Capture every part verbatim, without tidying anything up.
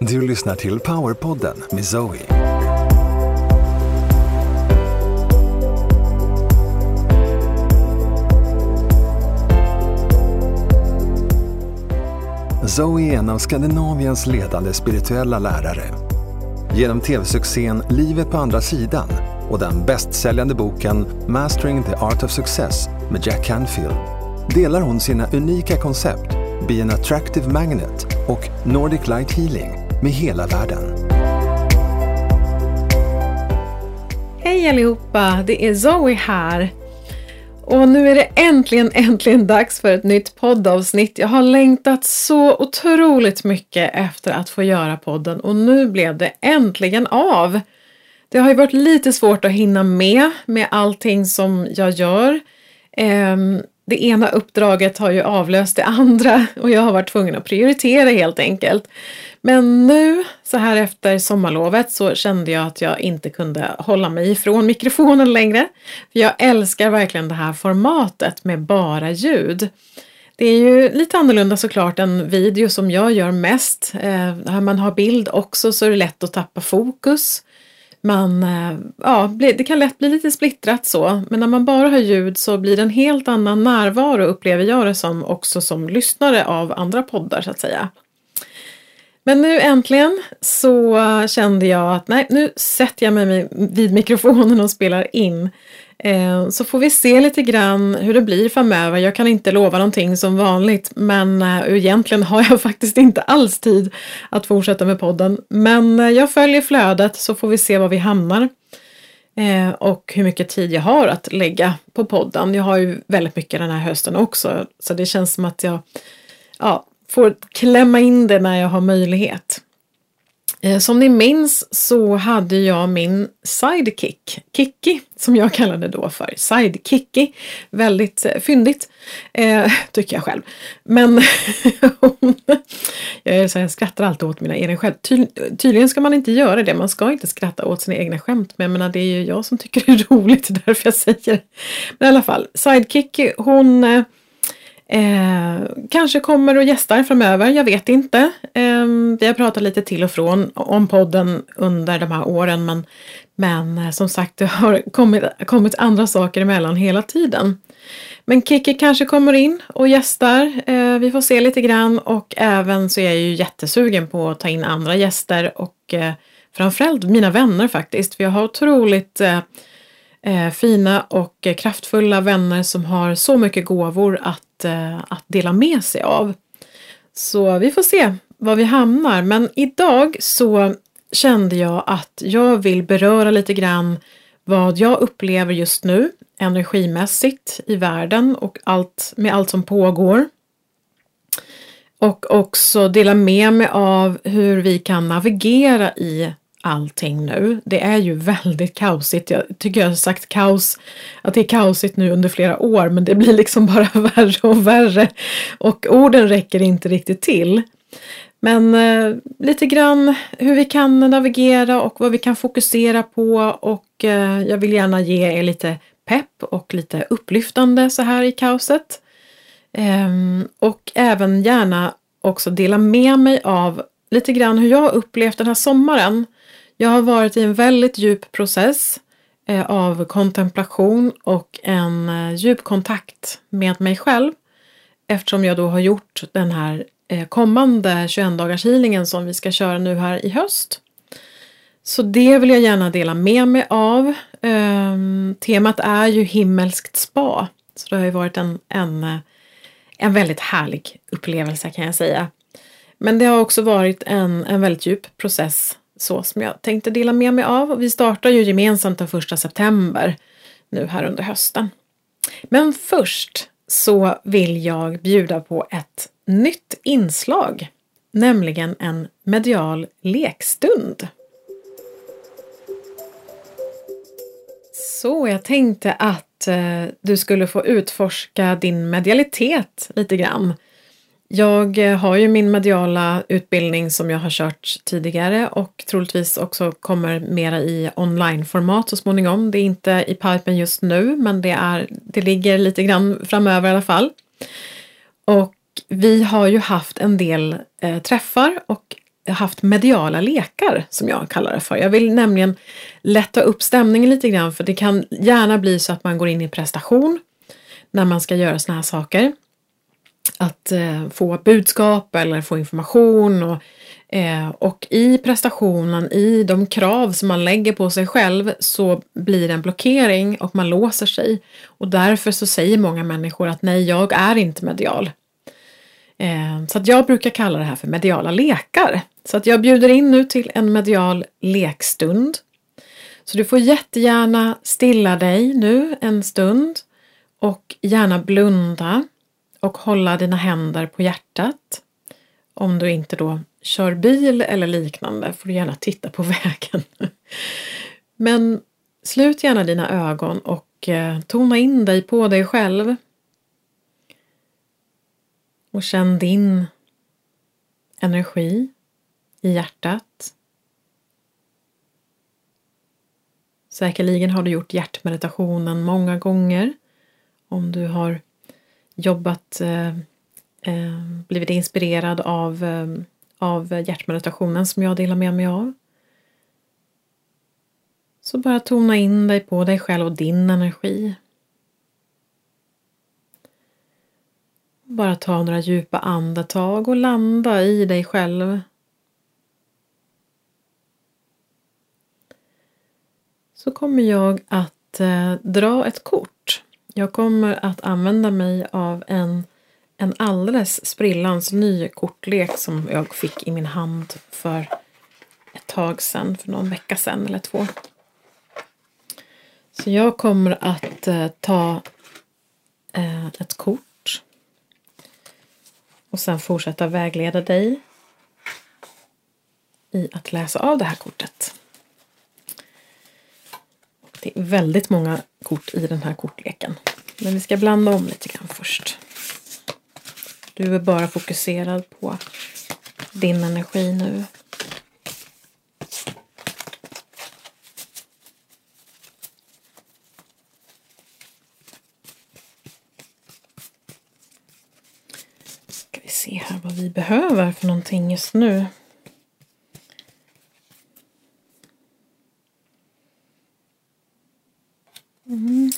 Du lyssnar till Powerpodden med Zoe. Zoe är en av Skandinaviens ledande spirituella lärare. Genom tv-succén Livet på andra sidan och den bästsäljande boken Mastering the Art of Success med Jack Canfield delar hon sina unika koncept Be an Attractive Magnet och Nordic Light Healing med hela världen. Hej allihopa, det är Zoe här. Och nu är det äntligen, äntligen dags för ett nytt poddavsnitt. Jag har längtat så otroligt mycket efter att få göra podden och nu blev det äntligen av. Det har ju varit lite svårt att hinna med med allting som jag gör. Ehm, det ena uppdraget har ju avlöst det andra och jag har varit tvungen att prioritera helt enkelt. Men nu, så här efter sommarlovet, så kände jag att jag inte kunde hålla mig ifrån mikrofonen längre. För jag älskar verkligen det här formatet med bara ljud. Det är ju lite annorlunda såklart än video som jag gör mest. När man har bild också så är det lätt att tappa fokus. Man, ja, det kan lätt bli lite splittrat så. Men när man bara har ljud så blir det en helt annan närvaro, upplever jag det som, också som lyssnare av andra poddar så att säga. Men nu äntligen så kände jag att nej, nu sätter jag mig vid mikrofonen och spelar in. Eh, så får vi se lite grann hur det blir framöver. Jag kan inte lova någonting som vanligt, men eh, egentligen har jag faktiskt inte alls tid att fortsätta med podden. Men eh, jag följer flödet så får vi se var vi hamnar eh, och hur mycket tid jag har att lägga på podden. Jag har ju väldigt mycket den här hösten också, så det känns som att jag... ja, får klämma in det när jag har möjlighet. Som ni minns så hade jag min sidekick, Kiki, som jag kallade då för sidekicki. Väldigt fyndigt, eh, tycker jag själv. Men jag, är så här, jag skrattar alltid åt mina egna skämt. Ty, tydligen ska man inte göra det, man ska inte skratta åt sina egna skämt. Men jag menar, det är ju jag som tycker det är roligt, därför jag säger det. Men i alla fall, sidekicki, hon... Eh, kanske kommer och gästar framöver, jag vet inte. Eh, vi har pratat lite till och från om podden under de här åren. Men, men som sagt, det har kommit, kommit andra saker emellan hela tiden. Men Kiki kanske kommer in och gästar. Eh, vi får se lite grann. Och även så är jag ju jättesugen på att ta in andra gäster. Och eh, framförallt mina vänner faktiskt. För jag har otroligt... Eh, fina och kraftfulla vänner som har så mycket gåvor att, att dela med sig av. Så vi får se var vi hamnar. Men idag så kände jag att jag vill beröra lite grann vad jag upplever just nu energimässigt i världen och allt, med allt som pågår. Och också dela med mig av hur vi kan navigera i allting nu. Det är ju väldigt kaosigt. Jag tycker jag har sagt kaos, att det är kaosigt nu under flera år, men det blir liksom bara värre och värre och orden räcker inte riktigt till. Men eh, lite grann hur vi kan navigera och vad vi kan fokusera på, och eh, jag vill gärna ge er lite pepp och lite upplyftande så här i kaoset. Eh, och även gärna också dela med mig av lite grann hur jag upplevt den här sommaren. Jag har varit i en väldigt djup process av kontemplation och en djup kontakt med mig själv. Eftersom jag då har gjort den här kommande tjugoen-dagars healingen som vi ska köra nu här i höst. Så det vill jag gärna dela med mig av. Temat är ju himmelskt spa. Så det har ju varit en, en, en väldigt härlig upplevelse kan jag säga. Men det har också varit en, en väldigt djup process. Så som jag tänkte dela med mig av. Och vi startar ju gemensamt den första september. Nu här under hösten. Men först så vill jag bjuda på ett nytt inslag. Nämligen en medial lekstund. Så jag tänkte att eh, du skulle få utforska din medialitet lite grann. Jag har ju min mediala utbildning som jag har kört tidigare och troligtvis också kommer mera i onlineformat så småningom. Det är inte i pipen just nu, men det, är, det ligger lite grann framöver i alla fall. Och vi har ju haft en del eh, träffar och haft mediala lekar som jag kallar det för. Jag vill nämligen lätta upp stämningen lite grann, för det kan gärna bli så att man går in i prestation när man ska göra såna här saker. Att eh, få budskap eller få information och, eh, och i prestationen, i de krav som man lägger på sig själv, så blir det en blockering och man låser sig. Och därför så säger många människor att nej, jag är inte medial. Eh, så att jag brukar kalla det här för mediala lekar. Så att jag bjuder in nu till en medial lekstund. Så du får jättegärna stilla dig nu en stund och gärna blunda. Och hålla dina händer på hjärtat. Om du inte då kör bil eller liknande får du gärna titta på vägen. Men slut gärna dina ögon och tona in dig på dig själv. Och känn din energi i hjärtat. Säkerligen har du gjort hjärtmeditationen många gånger. Om du har jobbat, eh, eh, blivit inspirerad av, eh, av hjärtmeditationen som jag delar med mig av. Så bara tona in dig på dig själv och din energi. Bara ta några djupa andetag och landa i dig själv. Så kommer jag att eh, dra ett kort. Jag kommer att använda mig av en, en alldeles sprillans ny kortlek som jag fick i min hand för ett tag sedan, för någon vecka sedan eller två. Så jag kommer att eh, ta eh, ett kort och sen fortsätta vägleda dig i att läsa av det här kortet. Det är väldigt många kort i den här kortleken. Men vi ska blanda om lite grann först. Du är bara fokuserad på din energi nu. Ska vi se här vad vi behöver för någonting just nu. Mm.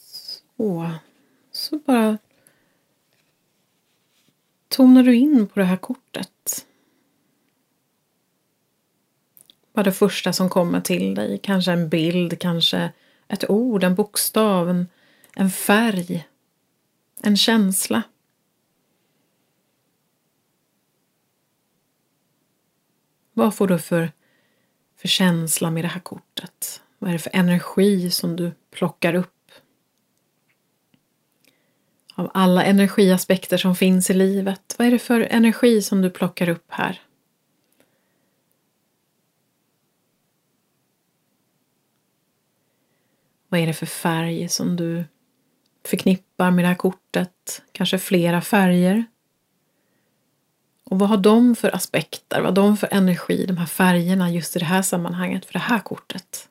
Så. Så bara tonar du in på det här kortet. Bara det första som kommer till dig. Kanske en bild, kanske ett ord, en bokstav, en, en färg, en känsla. Vad får du för För känsla med det här kortet? Vad är det för energi som du plockar upp? Av alla energiaspekter som finns i livet, vad är det för energi som du plockar upp här? Vad är det för färg som du förknippar med det här kortet? Kanske flera färger? Och vad har de för aspekter, vad har de för energi, de här färgerna just i det här sammanhanget för det här kortet?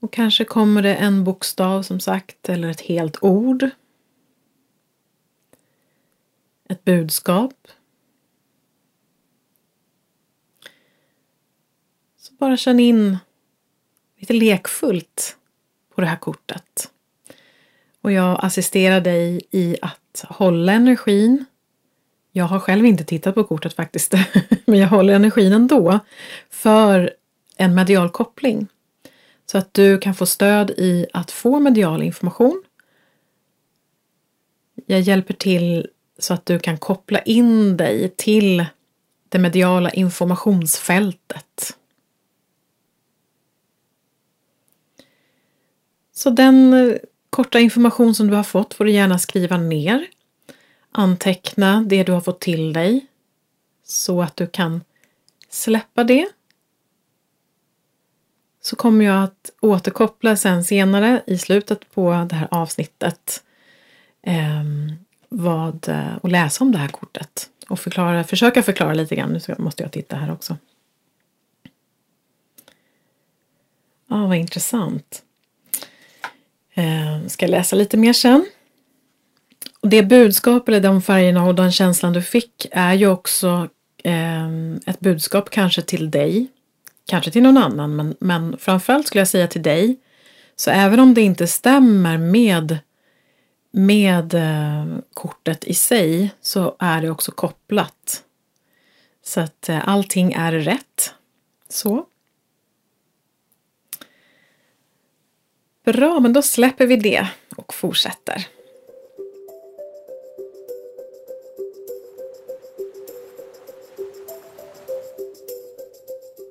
Och kanske kommer det en bokstav som sagt, eller ett helt ord. Ett budskap. Så bara känn in lite lekfullt på det här kortet. Och jag assisterar dig i att hålla energin. Jag har själv inte tittat på kortet faktiskt. Men jag håller energin ändå. För en medial koppling. Så att du kan få stöd i att få medial information. Jag hjälper till så att du kan koppla in dig till det mediala informationsfältet. Så den korta information som du har fått får du gärna skriva ner. Anteckna det du har fått till dig så att du kan släppa det. Så kommer jag att återkoppla sen senare i slutet på det här avsnittet eh, vad, och läsa om det här kortet. och förklara, försöka förklara lite grann. Nu måste jag titta här också. Ja, vad intressant. Eh, ska läsa lite mer sen. Och det budskap eller de färgerna och den känslan du fick är ju också eh, ett budskap kanske till dig. Kanske till någon annan, men, men framförallt skulle jag säga till dig. Så även om det inte stämmer med, med eh, kortet i sig, så är det också kopplat. Så att eh, allting är rätt. Så. Bra, men då släpper vi det och fortsätter.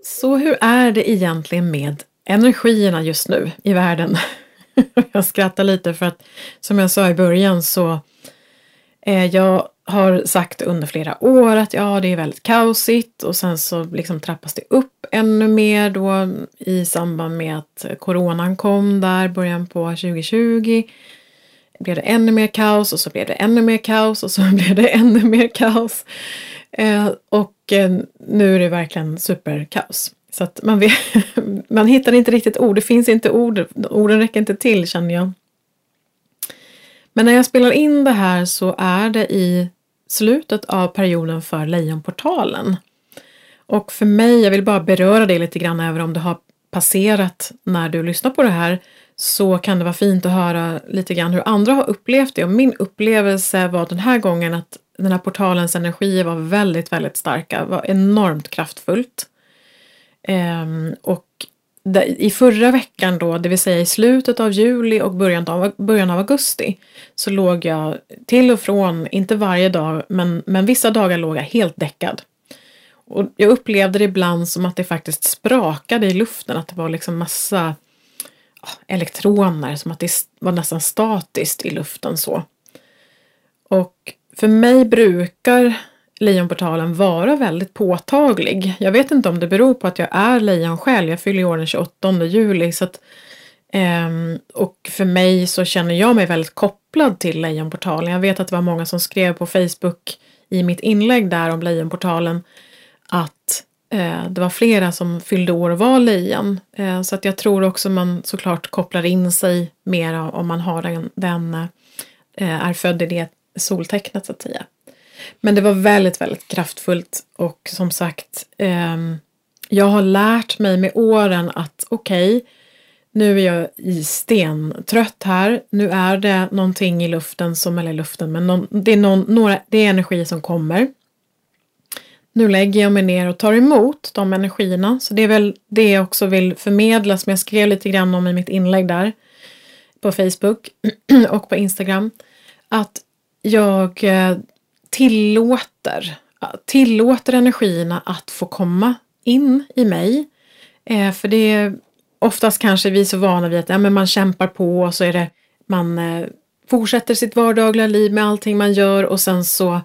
Så hur är det egentligen med energierna just nu i världen? Jag skrattar lite för att, som jag sa i början, så eh, jag har sagt under flera år att ja, det är väldigt kaosigt, och sen så liksom trappas det upp ännu mer då i samband med att coronan kom där början på tjugo tjugo. Blev det ännu mer kaos, och så blev det ännu mer kaos, och så blev det ännu mer kaos. Eh, och eh, nu är det verkligen superkaos. Så att man, vet, man hittar inte riktigt ord. Det finns inte ord. Orden räcker inte till, känner jag. Men när jag spelar in det här så är det i slutet av perioden för Lejonportalen. Och för mig, jag vill bara beröra det lite grann, även om det har passerat när du lyssnar på det här. Så kan det vara fint att höra lite grann hur andra har upplevt det. Och min upplevelse var den här gången att den här portalens energi var väldigt, väldigt starka. Var enormt kraftfullt. Ehm, och där, i förra veckan då, det vill säga i slutet av juli och början av, början av augusti. Så låg jag till och från, inte varje dag, men, men vissa dagar låg jag helt däckad. Och jag upplevde det ibland som att det faktiskt sprakade i luften. Att det var liksom massa elektroner, som att det var nästan statiskt i luften så. Och för mig brukar Lejonportalen vara väldigt påtaglig. Jag vet inte om det beror på att jag är lejon själv. Jag fyller år den tjugoåttonde juli. Så att, eh, och för mig så känner jag mig väldigt kopplad till Lejonportalen. Jag vet att det var många som skrev på Facebook i mitt inlägg där om Lejonportalen att eh, det var flera som fyllde år och var lejon. Eh, så att jag tror också man såklart kopplar in sig mer om man har den, den eh, är född i det soltecknet så att säga. Men det var väldigt, väldigt kraftfullt, och som sagt, eh, jag har lärt mig med åren att okej, okay, nu är jag i sten trött här, nu är det någonting i luften som, eller i luften, men någon, det, är någon, några, det är energi som kommer. Nu lägger jag mig ner och tar emot de energierna, så det är väl det jag också vill förmedla, som jag skrev lite grann om i mitt inlägg där på Facebook och på Instagram, att jag eh, tillåter, tillåter energierna att få komma in i mig. Eh, för det är oftast kanske vi så vana vid att ja, men man kämpar på, och så är det, man eh, fortsätter sitt vardagliga liv med allting man gör, och sen så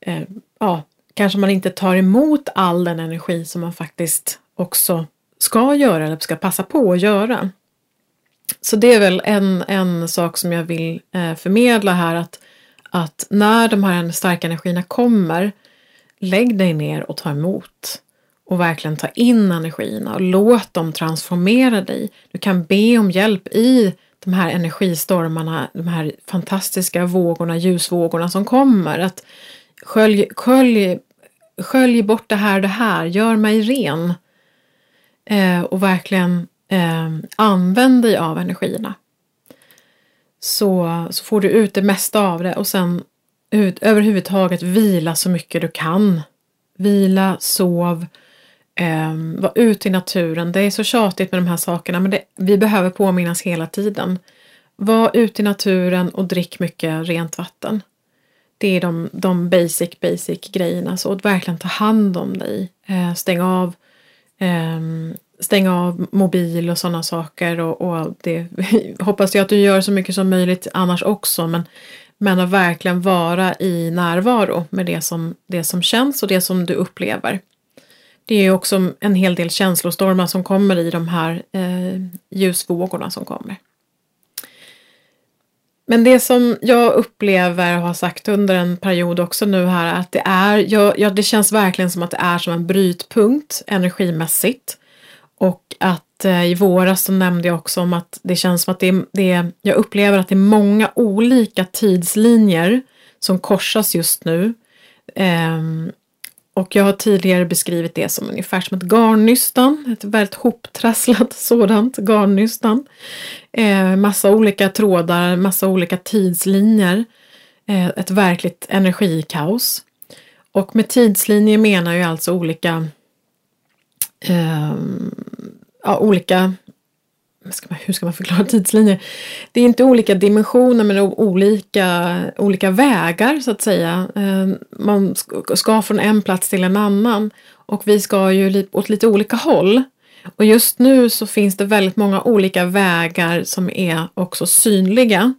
eh, ja, kanske man inte tar emot all den energi som man faktiskt också ska göra eller ska passa på att göra. Så det är väl en, en sak som jag vill eh, förmedla här, att Att när de här starka energierna kommer, lägg dig ner och ta emot. Och verkligen ta in energierna och låt dem transformera dig. Du kan be om hjälp i de här energistormarna, de här fantastiska vågorna, ljusvågorna som kommer. Att skölj, skölj, skölj bort det här, det här, gör mig ren. Eh, och verkligen eh, använd dig av energierna. Så, så får du ut det mesta av det, och sen ut, överhuvudtaget vila så mycket du kan. Vila, sov, eh, var ute i naturen. Det är så tjatigt med de här sakerna, men det, vi behöver påminnas hela tiden. Var ute i naturen och drick mycket rent vatten. Det är de, de basic, basic grejerna. Så verkligen ta hand om dig. Eh, stäng av. Eh, Stäng av mobil och sådana saker, och, och det hoppas jag att du gör så mycket som möjligt annars också, men, men att verkligen vara i närvaro med det som, det som känns och det som du upplever. Det är ju också en hel del känslostormar som kommer i de här eh, ljusvågorna som kommer. Men det som jag upplever och har sagt under en period också nu här är att det är, ja, ja, det känns verkligen som att det är som en brytpunkt energimässigt. Och att eh, i våras så nämnde jag också om att det känns som att det, det, jag upplever att det är många olika tidslinjer som korsas just nu. Eh, och jag har tidigare beskrivit det som ungefär som ett garnnystan, ett väldigt hoptrasslat sådant garnnystan. Eh, massa olika trådar, massa olika tidslinjer, eh, ett verkligt energikaos. Och med tidslinjer menar jag alltså olika... Um, ja, olika ska man, hur ska man förklara tidslinjer? Det är inte olika dimensioner men olika, olika vägar så att säga. Um, man ska från en plats till en annan och vi ska ju li- åt lite olika håll. Och just nu så finns det väldigt många olika vägar som är också synliga.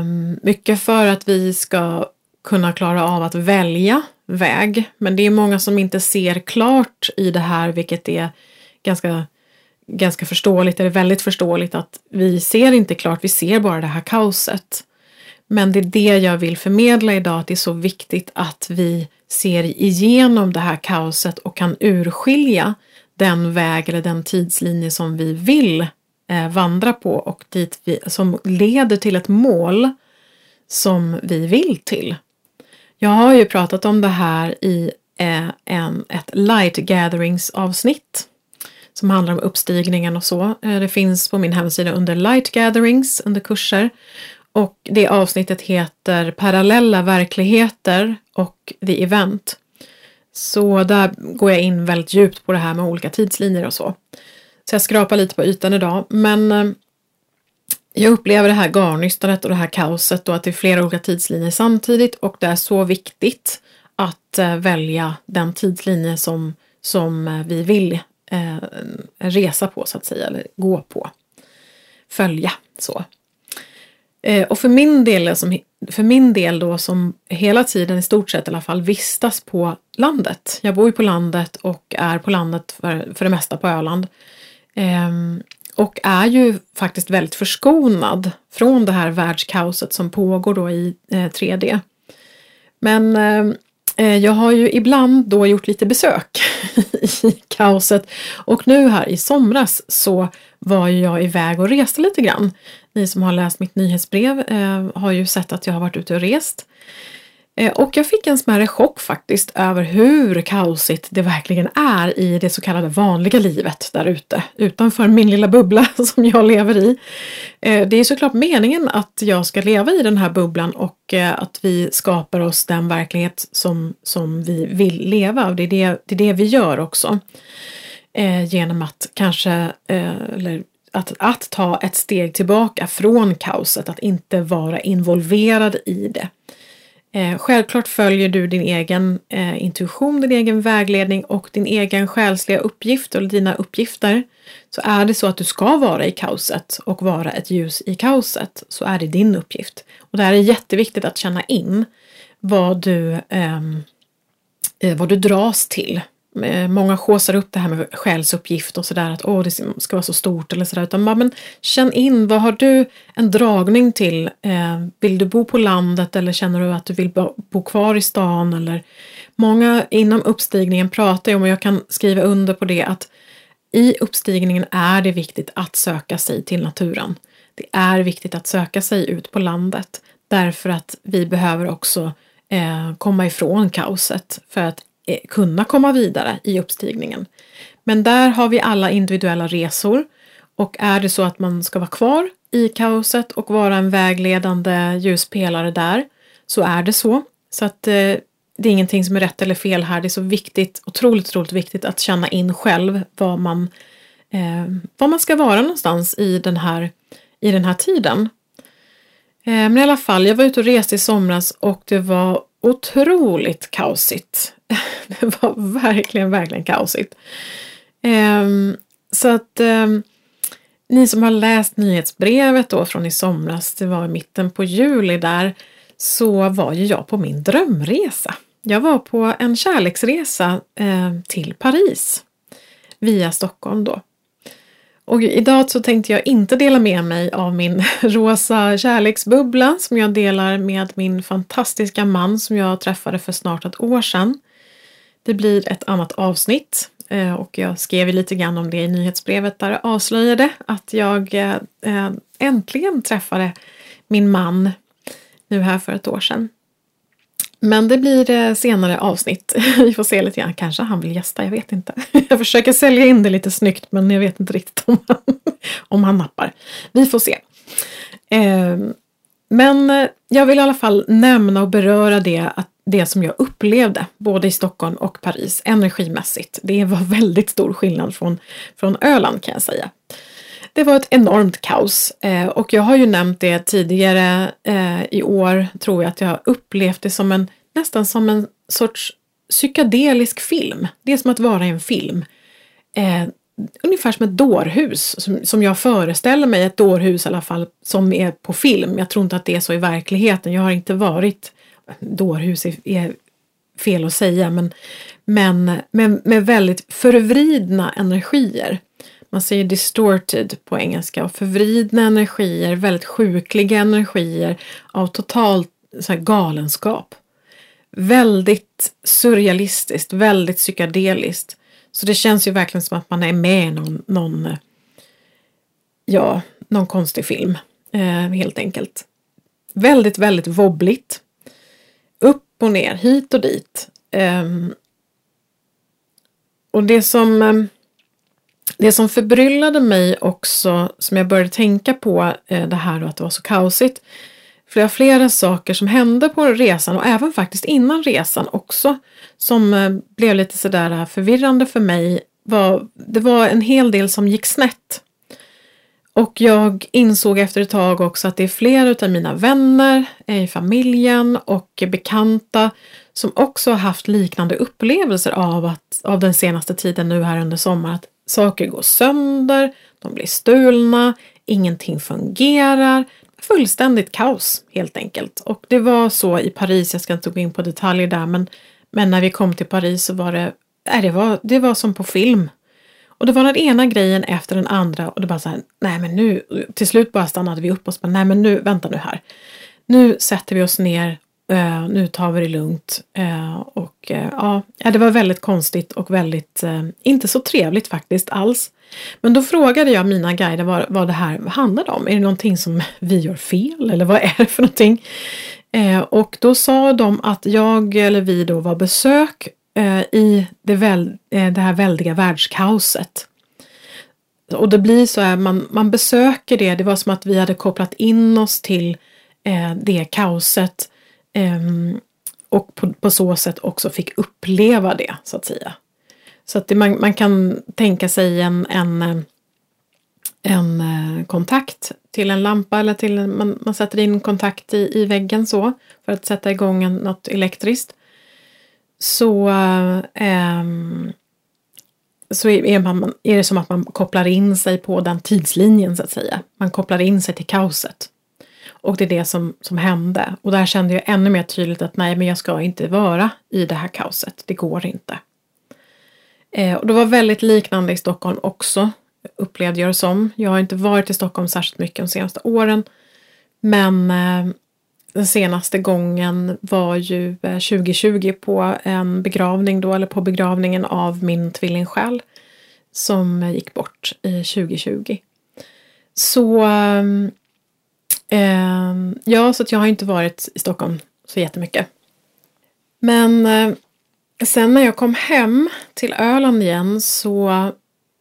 Um, mycket för att vi ska kunna klara av att välja väg, men det är många som inte ser klart i det här, vilket är ganska, ganska förståeligt, eller väldigt förståeligt att vi ser inte klart, vi ser bara det här kaoset. Men det är det jag vill förmedla idag, att det är så viktigt att vi ser igenom det här kaoset och kan urskilja den väg eller den tidslinje som vi vill eh, vandra på och dit vi, som leder till ett mål som vi vill till. Jag har ju pratat om det här i eh, en, ett Light Gatherings avsnitt som handlar om uppstigningen och så. Eh, det finns på min hemsida under Light Gatherings, under kurser. Och det avsnittet heter Parallella verkligheter och The Event. Så där går jag in väldigt djupt på det här med olika tidslinjer och så. Så jag skrapar lite på ytan idag, men... Eh, Jag upplever det här garnystanet och det här kaoset och att det är flera olika tidslinjer samtidigt och det är så viktigt att välja den tidslinje som, som vi vill eh, resa på så att säga, eller gå på, följa så. Eh, och för min, del, som, för min del då som hela tiden i stort sett i alla fall vistas på landet. Jag bor ju på landet och är på landet för, för det mesta på Öland. Eh, Och är ju faktiskt väldigt förskonad från det här världskaoset som pågår då i eh, tre D. Men eh, jag har ju ibland då gjort lite besök i kaoset. Och nu här i somras så var jag iväg och reste lite grann. Ni som har läst mitt nyhetsbrev eh, har ju sett att jag har varit ute och rest. Eh, och jag fick en smärre chock faktiskt över hur kaosigt det verkligen är i det så kallade vanliga livet där ute. Utanför min lilla bubbla som jag lever i. Eh, det är såklart meningen att jag ska leva i den här bubblan och eh, att vi skapar oss den verklighet som, som vi vill leva. Och det är det, det är det vi gör också. Eh, genom att kanske... Eh, eller, Att, att ta ett steg tillbaka från kaoset. Att inte vara involverad i det. Eh, självklart följer du din egen eh, intuition, din egen vägledning och din egen själsliga uppgift eller dina uppgifter. Så är det så att du ska vara i kaoset och vara ett ljus i kaoset, så är det din uppgift. Och det här är jätteviktigt att känna in vad du, eh, vad du dras till. Eh, många skåsar upp det här med själsuppgift och sådär att åh, det ska vara så stort eller sådär. Utan men känn in, vad har du en dragning till? Eh, vill du bo på landet eller känner du att du vill bo, bo kvar i stan? Eller många inom uppstigningen pratar om, och jag kan skriva under på det, att i uppstigningen är det viktigt att söka sig till naturen. Det är viktigt att söka sig ut på landet därför att vi behöver också eh, komma ifrån kaoset för att kunna komma vidare i uppstigningen. Men där har vi alla individuella resor, och är det så att man ska vara kvar i kaoset och vara en vägledande ljuspelare där, så är det så. Så att eh, det är ingenting som är rätt eller fel här. Det är så viktigt, otroligt, otroligt viktigt att känna in själv vad man, eh, vad man ska vara någonstans i den här, i den här tiden. Eh, men i alla fall, jag var ute och reste i somras och det var otroligt kaosigt. Det var verkligen, verkligen kaosigt. Um, så att um, ni som har läst nyhetsbrevet då från i somras, det var i mitten på juli där, så var ju jag på min drömresa. Jag var på en kärleksresa um, till Paris via Stockholm då. Och idag så tänkte jag inte dela med mig av min rosa kärleksbubbla som jag delar med min fantastiska man som jag träffade för snart ett år sedan. Det blir ett annat avsnitt och jag skrev lite grann om det i nyhetsbrevet där jag avslöjade att jag äntligen träffade min man nu här för ett år sedan. Men det blir senare avsnitt. Vi får se lite grann. Kanske han vill gästa, jag vet inte. Jag försöker sälja in det lite snyggt men jag vet inte riktigt om han, om han nappar. Vi får se. Men jag vill i alla fall nämna och beröra det, att det som jag upplevde både i Stockholm och Paris energimässigt. Det var väldigt stor skillnad från, från Öland kan jag säga. Det var ett enormt kaos och jag har ju nämnt det tidigare i år, tror jag, att jag upplevt det som en, nästan som en sorts psykedelisk film. Det är som att vara i en film. Ungefär som ett dårhus som, som jag föreställer mig, ett dårhus i alla fall som är på film. Jag tror inte att det är så i verkligheten. Jag har inte varit, dårhus är, är fel att säga, men, men med, med väldigt förvridna energier. Man säger distorted på engelska, och förvridna energier, väldigt sjukliga energier av total så här, galenskap. Väldigt surrealistiskt, väldigt psykedeliskt. Så det känns ju verkligen som att man är med i någon, någon, ja, någon konstig film eh, helt enkelt. Väldigt, väldigt wobbligt. Upp och ner, hit och dit. Eh, och det som... Eh, Det som förbryllade mig också, som jag började tänka på eh, det här då, att det var så kaosigt. Flera, flera saker som hände på resan och även faktiskt innan resan också, som eh, blev lite sådär förvirrande för mig. Var, det var en hel del som gick snett. Och jag insåg efter ett tag också att det är flera av mina vänner eh, i familjen och bekanta som också har haft liknande upplevelser av, att, av den senaste tiden nu här under sommaren. Att saker går sönder, de blir stulna, ingenting fungerar, fullständigt kaos helt enkelt. Och det var så i Paris, jag ska inte gå in på detaljer där, men, men när vi kom till Paris så var det, nej, det, var, det var som på film. Och det var den ena grejen efter den andra och det bara så här, nej men nu, till slut bara stannade vi upp och sa, nej men nu, vänta nu här. Nu sätter vi oss ner, uh, nu tar vi det lugnt uh, och Ja, det var väldigt konstigt och väldigt, eh, inte så trevligt faktiskt alls. Men då frågade jag mina guider vad, vad det här handlade om. Är det någonting som vi gör fel eller vad är det för någonting? Eh, och då sa de att jag eller vi då var besök eh, i det, väl, eh, det här väldiga världskaoset. Och det blir så här, man, man besöker det, det var som att vi hade kopplat in oss till eh, det kaoset. Eh, Och på, på så sätt också fick uppleva det så att säga. Så att det, man, man kan tänka sig en, en, en kontakt till en lampa. Eller till en, man, man sätter in kontakt i, i väggen så. För att sätta igång en, något elektriskt. Så, eh, så är, man, är det som att man kopplar in sig på den tidslinjen så att säga. Man kopplar in sig till kaoset. Och det är det som, som hände. Och där kände jag ännu mer tydligt att nej, men jag ska inte vara i det här kaoset. Det går inte. Eh, och det var väldigt liknande i Stockholm också. Upplevde jag det som. Jag har inte varit i Stockholm särskilt mycket de senaste åren. Men eh, den senaste gången var ju eh, tjugo tjugo på en begravning då. Eller på begravningen av min tvillingsjäl. Som eh, gick bort i tjugo tjugo. Så... Eh, Uh, ja, så att jag har inte varit i Stockholm så jättemycket. Men uh, sen när jag kom hem till Öland igen så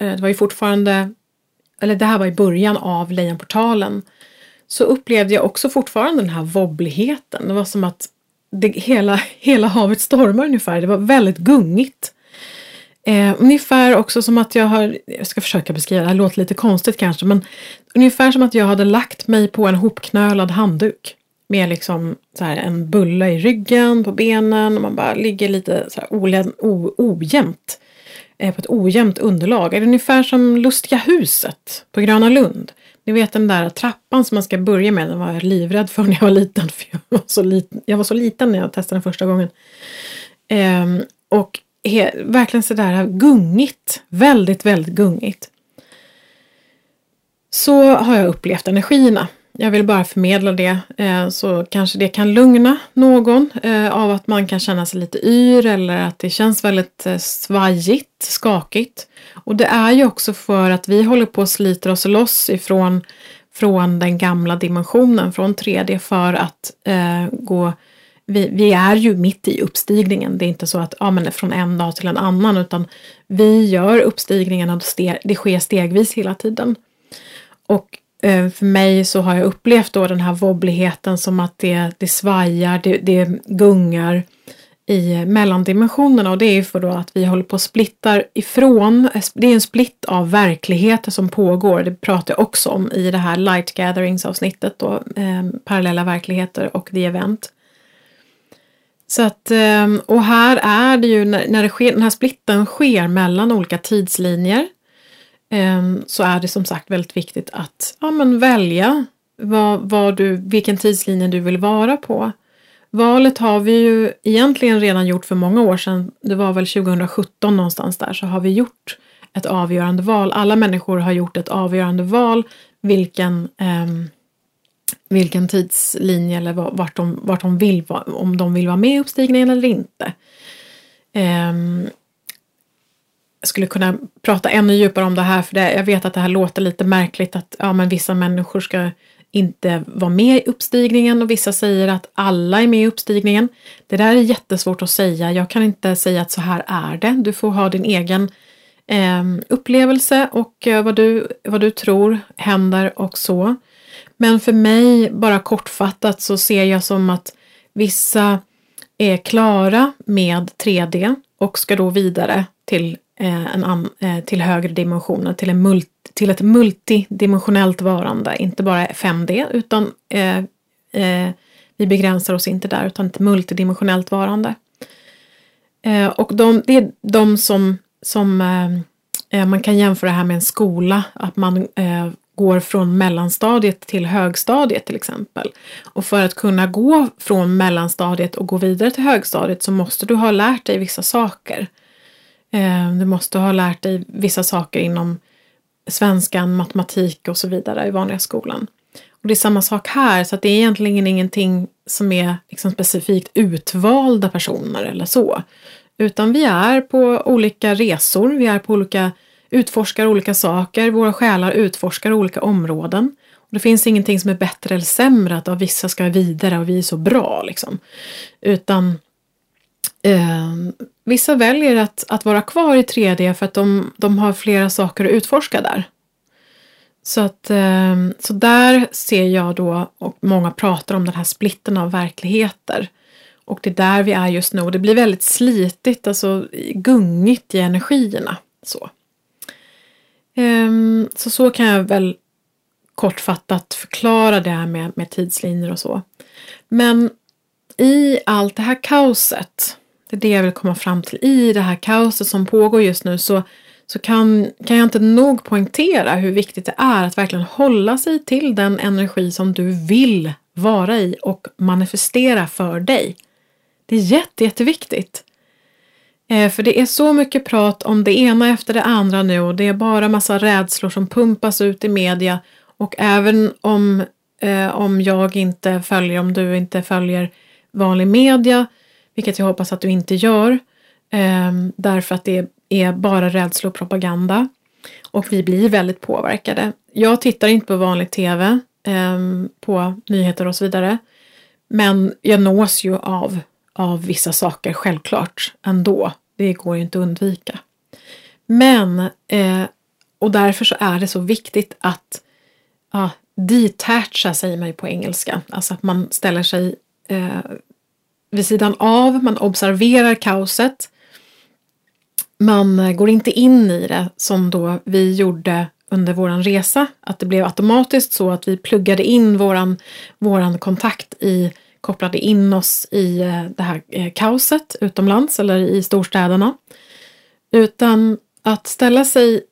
uh, det var ju fortfarande, eller det här var i början av Lejonportalen, så upplevde jag också fortfarande den här wobbligheten. Det var som att det, hela, hela havet stormar ungefär. Det var väldigt gungigt. Eh, ungefär också som att jag har, jag ska försöka beskriva, det här låter lite konstigt kanske, men ungefär som att jag hade lagt mig på en hopknölad handduk med liksom så här en bulla i ryggen, på benen, och man bara ligger lite så här oled, o, ojämnt eh, på ett ojämnt underlag. Är det ungefär som Lustiga huset på Gröna Lund? Ni vet den där trappan som man ska börja med, den var jag livrädd för när jag var liten, för jag var så liten, jag var så liten när jag testade den första gången. Eh, och He, verkligen sådär gungigt. Väldigt, väldigt gungigt. Så har jag upplevt energierna. Jag vill bara förmedla det, så kanske det kan lugna någon av att man kan känna sig lite yr eller att det känns väldigt svajigt, skakigt. Och det är ju också för att vi håller på att slita oss loss ifrån från den gamla dimensionen, från tre D, för att eh, gå... Vi, vi är ju mitt i uppstigningen. Det är inte så att ja, men från en dag till en annan, utan vi gör uppstigningen och det sker stegvis hela tiden. Och för mig så har jag upplevt då den här wobbligheten som att det, det svajar, det, det gungar i mellandimensionerna. Och det är ju för då att vi håller på att splittar ifrån, det är en splitt av verkligheter som pågår. Det pratar jag också om i det här Light Gatherings-avsnittet då, eh, parallella verkligheter och the event. Så att, och här är det ju, när det sker, den här splitten sker mellan olika tidslinjer, så är det som sagt väldigt viktigt att ja, men välja vad, vad du, vilken tidslinje du vill vara på. Valet har vi ju egentligen redan gjort för många år sedan. Det var väl tjugo sjutton någonstans där, så har vi gjort ett avgörande val. Alla människor har gjort ett avgörande val vilken, eh, vilken tidslinje eller vart de, vart de vill, om de vill vara med i uppstigningen eller inte. Eh, Jag skulle kunna prata ännu djupare om det här, för det, jag vet att det här låter lite märkligt att ja, men vissa människor ska inte vara med i uppstigningen och vissa säger att alla är med i uppstigningen. Det där är jättesvårt att säga. Jag kan inte säga att så här är det. Du får ha din egen eh, upplevelse och eh, vad, du, vad du tror händer och så. Men för mig, bara kortfattat, så ser jag som att vissa är klara med tre D och ska då vidare till En an, till högre dimensioner, till, en multi, till ett multidimensionellt varande, inte bara fem D, utan eh, eh, vi begränsar oss inte där, utan ett multidimensionellt varande. Eh, och de, det är de som, som eh, man kan jämföra här med en skola, att man eh, går från mellanstadiet till högstadiet till exempel. Och för att kunna gå från mellanstadiet och gå vidare till högstadiet så måste du ha lärt dig vissa saker. Du måste ha lärt dig vissa saker inom svenskan, matematik och så vidare i vanliga skolan. Och det är samma sak här, så att det är egentligen ingenting som är liksom specifikt utvalda personer eller så. Utan vi är på olika resor, vi är på olika, utforskar olika saker, våra själar utforskar olika områden. Och det finns ingenting som är bättre eller sämre att av vissa ska vidare och vi är så bra liksom. Utan... Uh, vissa väljer att, att vara kvar i tre D för att de, de har flera saker att utforska där. Så, att, uh, så där ser jag då, och många pratar om den här splitten av verkligheter. Och det är där vi är just nu. Det blir väldigt slitigt, alltså gungigt i energierna. Så um, så, så kan jag väl kortfattat förklara det här med, med tidslinjer och så. Men i allt det här kaoset, det är det jag vill komma fram till, i det här kaoset som pågår just nu så, så kan, kan jag inte nog poängtera hur viktigt det är att verkligen hålla sig till den energi som du vill vara i och manifestera för dig. Det är jätte, jätteviktigt. Eh, för det är så mycket prat om det ena efter det andra nu och det är bara massa rädslor som pumpas ut i media, och även om, eh, om jag inte följer, om du inte följer vanlig media, vilket jag hoppas att du inte gör, eh, därför att det är bara rädsla och propaganda och vi blir väldigt påverkade. Jag tittar inte på vanlig tv, eh, på nyheter och så vidare, men jag nås ju av, av vissa saker självklart ändå, det går ju inte att undvika. Men, eh, och därför så är det så viktigt att ja, detacha, säger man ju på engelska, alltså att man ställer sig Eh, vid sidan av, man observerar kaoset, man går inte in i det som då vi gjorde under våran resa, att det blev automatiskt så att vi pluggade in våran, våran kontakt i, kopplade in oss i det här kaoset utomlands eller i storstäderna, utan att ställa sig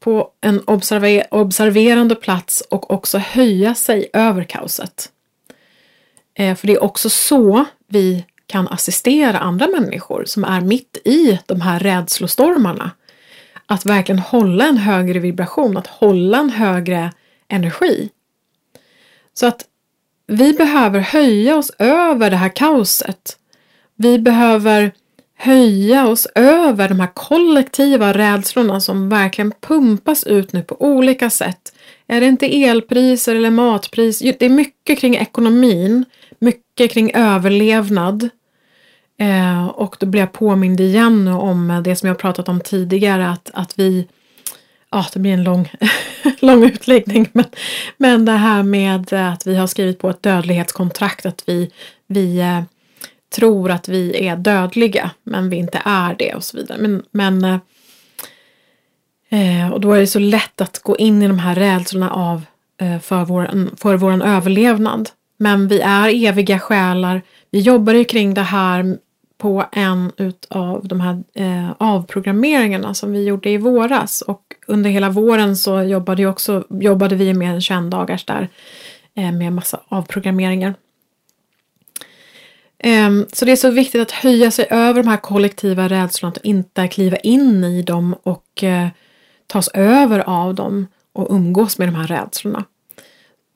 på en observer- observerande plats och också höja sig över kaoset. För det är också så vi kan assistera andra människor som är mitt i de här rädslostormarna. Att verkligen hålla en högre vibration, att hålla en högre energi. Så att vi behöver höja oss över det här kaoset. Vi behöver höja oss över de här kollektiva rädslorna som verkligen pumpas ut nu på olika sätt. Är det inte elpriser eller matpris? Det är mycket kring ekonomin, mycket kring överlevnad. Eh, och då blir jag påmind igen om det som jag pratat om tidigare, att, att vi, ja det blir en lång, lång utläggning, men, men det här med att vi har skrivit på ett dödlighetskontrakt, att vi, vi eh, tror att vi är dödliga men vi inte är det och så vidare. Men, men eh, och då är det så lätt att gå in i de här rädslorna av, eh, för vår, för vår överlevnad. Men vi är eviga själar. Vi jobbar ju kring det här på en av de här eh, avprogrammeringarna som vi gjorde i våras. Och under hela våren så jobbade, ju också, jobbade vi med en tjugo dagars där. Eh, med massa avprogrammeringar. Eh, så det är så viktigt att höja sig över de här kollektiva rädslorna. Att inte kliva in i dem och eh, tas över av dem. Och umgås med de här rädslorna.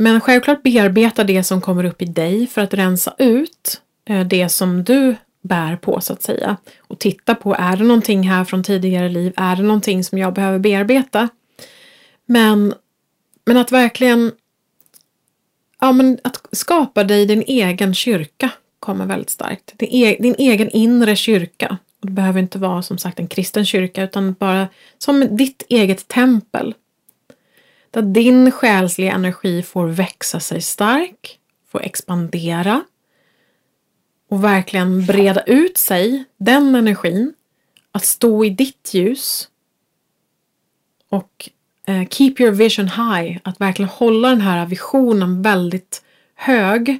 Men självklart bearbeta det som kommer upp i dig för att rensa ut det som du bär på så att säga. Och titta på, är det någonting här från tidigare liv? Är det någonting som jag behöver bearbeta? Men, men att verkligen, ja men att skapa dig din egen kyrka kommer väldigt starkt. Din, e- din egen inre kyrka. Och det behöver inte vara som sagt en kristen kyrka utan bara som ditt eget tempel. Där din själsliga energi får växa sig stark, får expandera och verkligen breda ut sig, den energin, att stå i ditt ljus och eh, keep your vision high, att verkligen hålla den här visionen väldigt hög,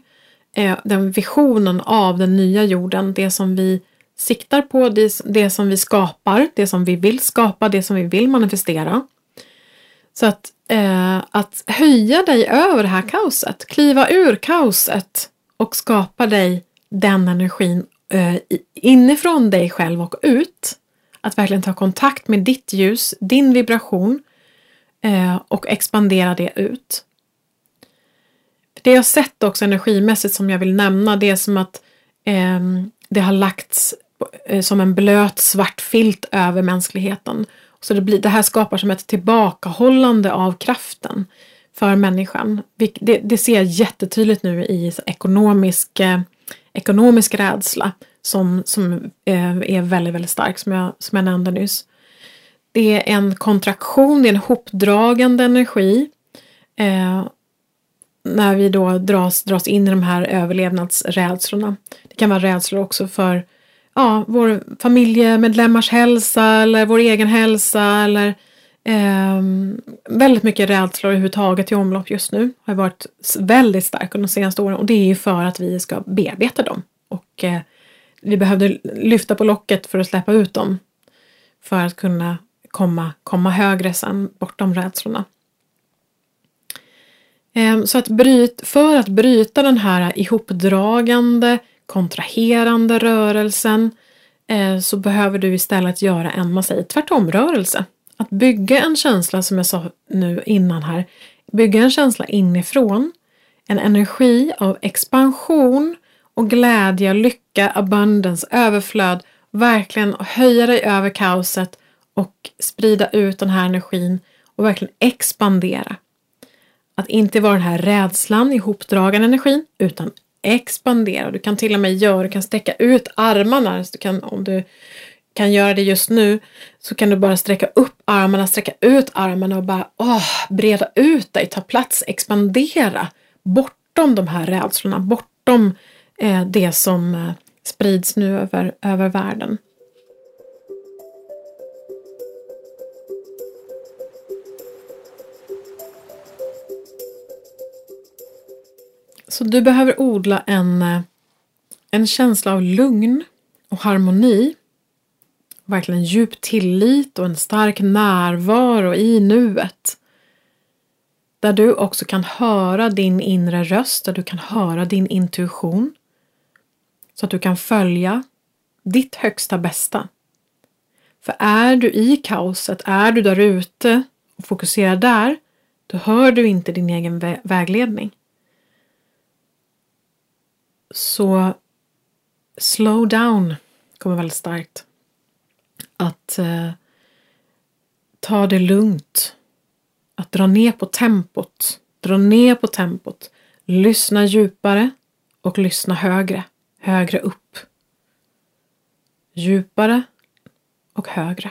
eh, den visionen av den nya jorden, det som vi siktar på, det, det som vi skapar, det som vi vill skapa, det som vi vill manifestera. Så att, eh, att höja dig över det här kaoset. Kliva ur kaoset. Och skapa dig den energin eh, inifrån dig själv och ut. Att verkligen ta kontakt med ditt ljus. Din vibration. Eh, och expandera det ut. Det jag sett också energimässigt som jag vill nämna. Det är som att eh, det har lagts eh, som en blöt svart filt över mänskligheten. Så det, blir, det här skapar som ett tillbakahållande av kraften för människan. Det, det ser jag jättetydligt nu i ekonomisk, ekonomisk rädsla som, som är väldigt, väldigt stark som jag, som jag nämnde nyss. Det är en kontraktion, det är en hopdragande energi. Eh, när vi då dras, dras in i de här överlevnadsrädslorna. Det kan vara rädslor också för... Ja, vår familjemedlemmars hälsa eller vår egen hälsa eller eh, väldigt mycket rädslor överhuvudtaget i omlopp just nu har varit väldigt stark under de senaste åren och det är ju för att vi ska bearbeta dem och eh, vi behövde lyfta på locket för att släppa ut dem för att kunna komma, komma högre sen bortom rädslorna. Eh, så att bryt, för att bryta den här ihopdragande kontraherande rörelsen eh, så behöver du istället göra en, man säger, tvärtomrörelse. Att bygga en känsla, som jag sa nu innan här, bygga en känsla inifrån, en energi av expansion och glädje, lycka, abundance, överflöd, verkligen höja dig över kaoset och sprida ut den här energin och verkligen expandera. Att inte vara den här rädslan, ihopdragande energin, utan expandera. Du kan till och med göra, du kan sträcka ut armarna. Du kan, om du kan göra det just nu så kan du bara sträcka upp armarna, sträcka ut armarna och bara åh, breda ut dig, ta plats, expandera bortom de här rädslorna, bortom eh, det som eh, sprids nu över, över världen. Så du behöver odla en, en känsla av lugn och harmoni. Verkligen djup tillit och en stark närvaro i nuet. Där du också kan höra din inre röst, där du kan höra din intuition. Så att du kan följa ditt högsta bästa. För är du i kaoset, är du där ute och fokuserar där, Då hör du inte din egen vä- vägledning. Så slow down kommer väldigt starkt. Att eh, ta det lugnt. Att dra ner på tempot. Dra ner på tempot. Lyssna djupare och lyssna högre. Högre upp. Djupare och högre.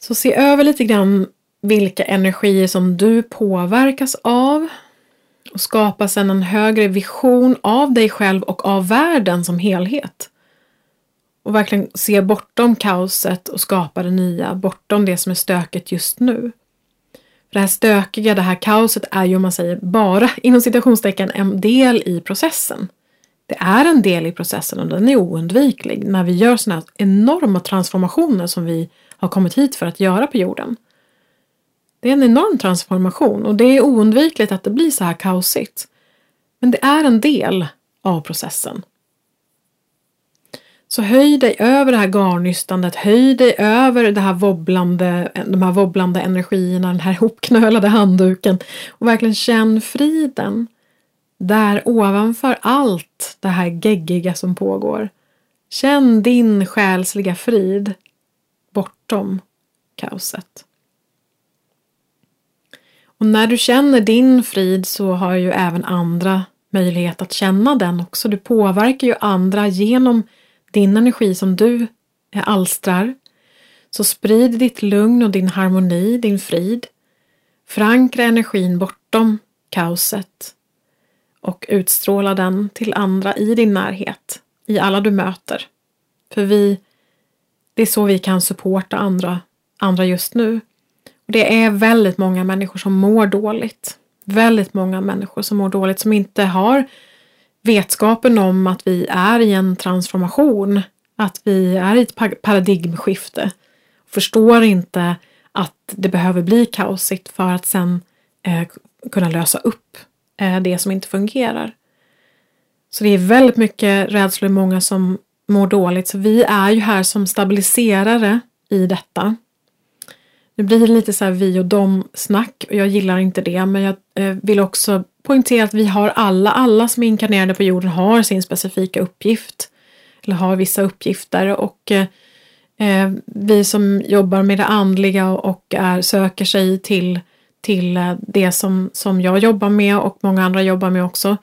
Så se över lite grann vilka energier som du påverkas av. Och skapa sedan en högre vision av dig själv och av världen som helhet. Och verkligen se bortom kaoset och skapa det nya. Bortom det som är stökigt just nu. För det här stökiga, det här kaoset är ju, om man säger bara inom citationstecken, en del i processen. Det är en del i processen och den är oundviklig. När vi gör sådana här enorma transformationer som vi har kommit hit för att göra på jorden. Det är en enorm transformation och det är oundvikligt att det blir så här kaosigt. Men det är en del av processen. Så höj dig över det här garnystandet, höj dig över det här wobblande, de här wobblande energierna, den här hopknölade handduken. Och verkligen känn friden där ovanför allt det här geggiga som pågår. Känn din själsliga frid bortom kaoset. Och när du känner din frid så har ju även andra möjlighet att känna den också. Du påverkar ju andra genom din energi som du alstrar. Så sprid ditt lugn och din harmoni, din frid. Förankra energin bortom kaoset. Och utstråla den till andra i din närhet. I alla du möter. För vi, det är så vi kan supporta andra, andra just nu. Och det är väldigt många människor som mår dåligt. Väldigt många människor som mår dåligt. Som inte har vetskapen om att vi är i en transformation. Att vi är i ett paradigmskifte. Förstår inte att det behöver bli kaosigt för att sen eh, kunna lösa upp eh, det som inte fungerar. Så det är väldigt mycket rädslor, många som mår dåligt. Så vi är ju här som stabiliserare i detta. Nu blir det lite så här vi och dem snack och jag gillar inte det, men jag vill också poängtera att vi har alla, alla som är inkarnerade på jorden har sin specifika uppgift eller har vissa uppgifter, och eh, vi som jobbar med det andliga och är, söker sig till, till det som, som jag jobbar med och många andra jobbar med också,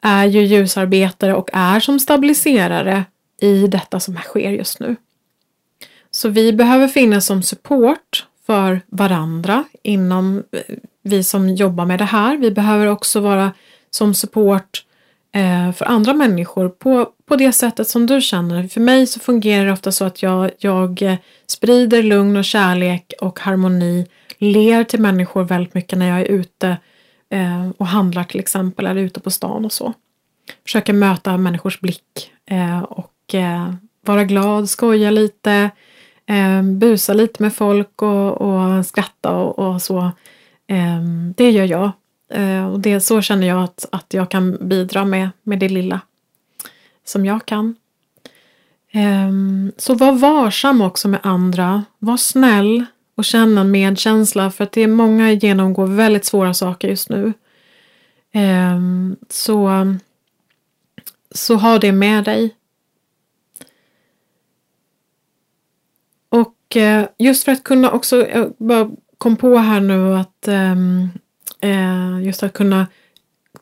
är ju ljusarbetare och är som stabiliserare i detta som sker just nu. Så vi behöver finnas som support för varandra inom vi som jobbar med det här. Vi behöver också vara som support eh, för andra människor på, på det sättet som du känner. För mig så fungerar det ofta så att jag, jag sprider lugn och kärlek och harmoni. Ler till människor väldigt mycket när jag är ute eh, och handlar till exempel. Eller ute på stan och så. Försöker möta människors blick eh, och eh, vara glad, skoja lite. Eh, busa lite med folk och, och skratta och, och så. Eh, det gör jag. Eh, och det, så känner jag att, att jag kan bidra med, med det lilla som jag kan. Eh, så var varsam också med andra. Var snäll och känn en medkänsla, för att det är många genomgår väldigt svåra saker just nu. Eh, så, så ha det med dig. Och just för att kunna också, jag bara kom på här nu att just att kunna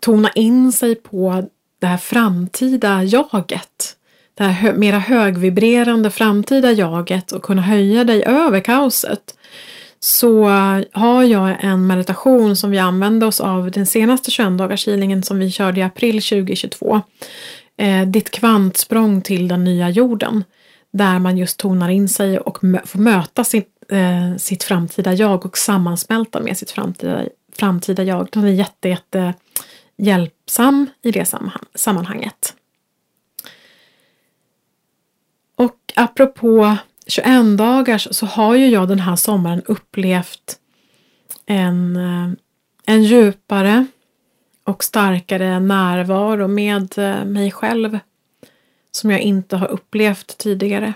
tona in sig på det här framtida jaget. Det här mera högvibrerande framtida jaget och kunna höja dig över kaoset. Så har jag en meditation som vi använde oss av den senaste tjugoen dagars healingen som vi körde i april tjugohundratjugotvå. Ditt kvantsprång till den nya jorden. Där man just tonar in sig och mö- får möta sitt, eh, sitt framtida jag och sammansmälta med sitt framtida, framtida jag. Den är jätte, jätte hjälpsam i det sammanhang- sammanhanget. Och apropå tjugoen dagars så har ju jag den här sommaren upplevt en, en djupare och starkare närvaro med mig själv. Som jag inte har upplevt tidigare.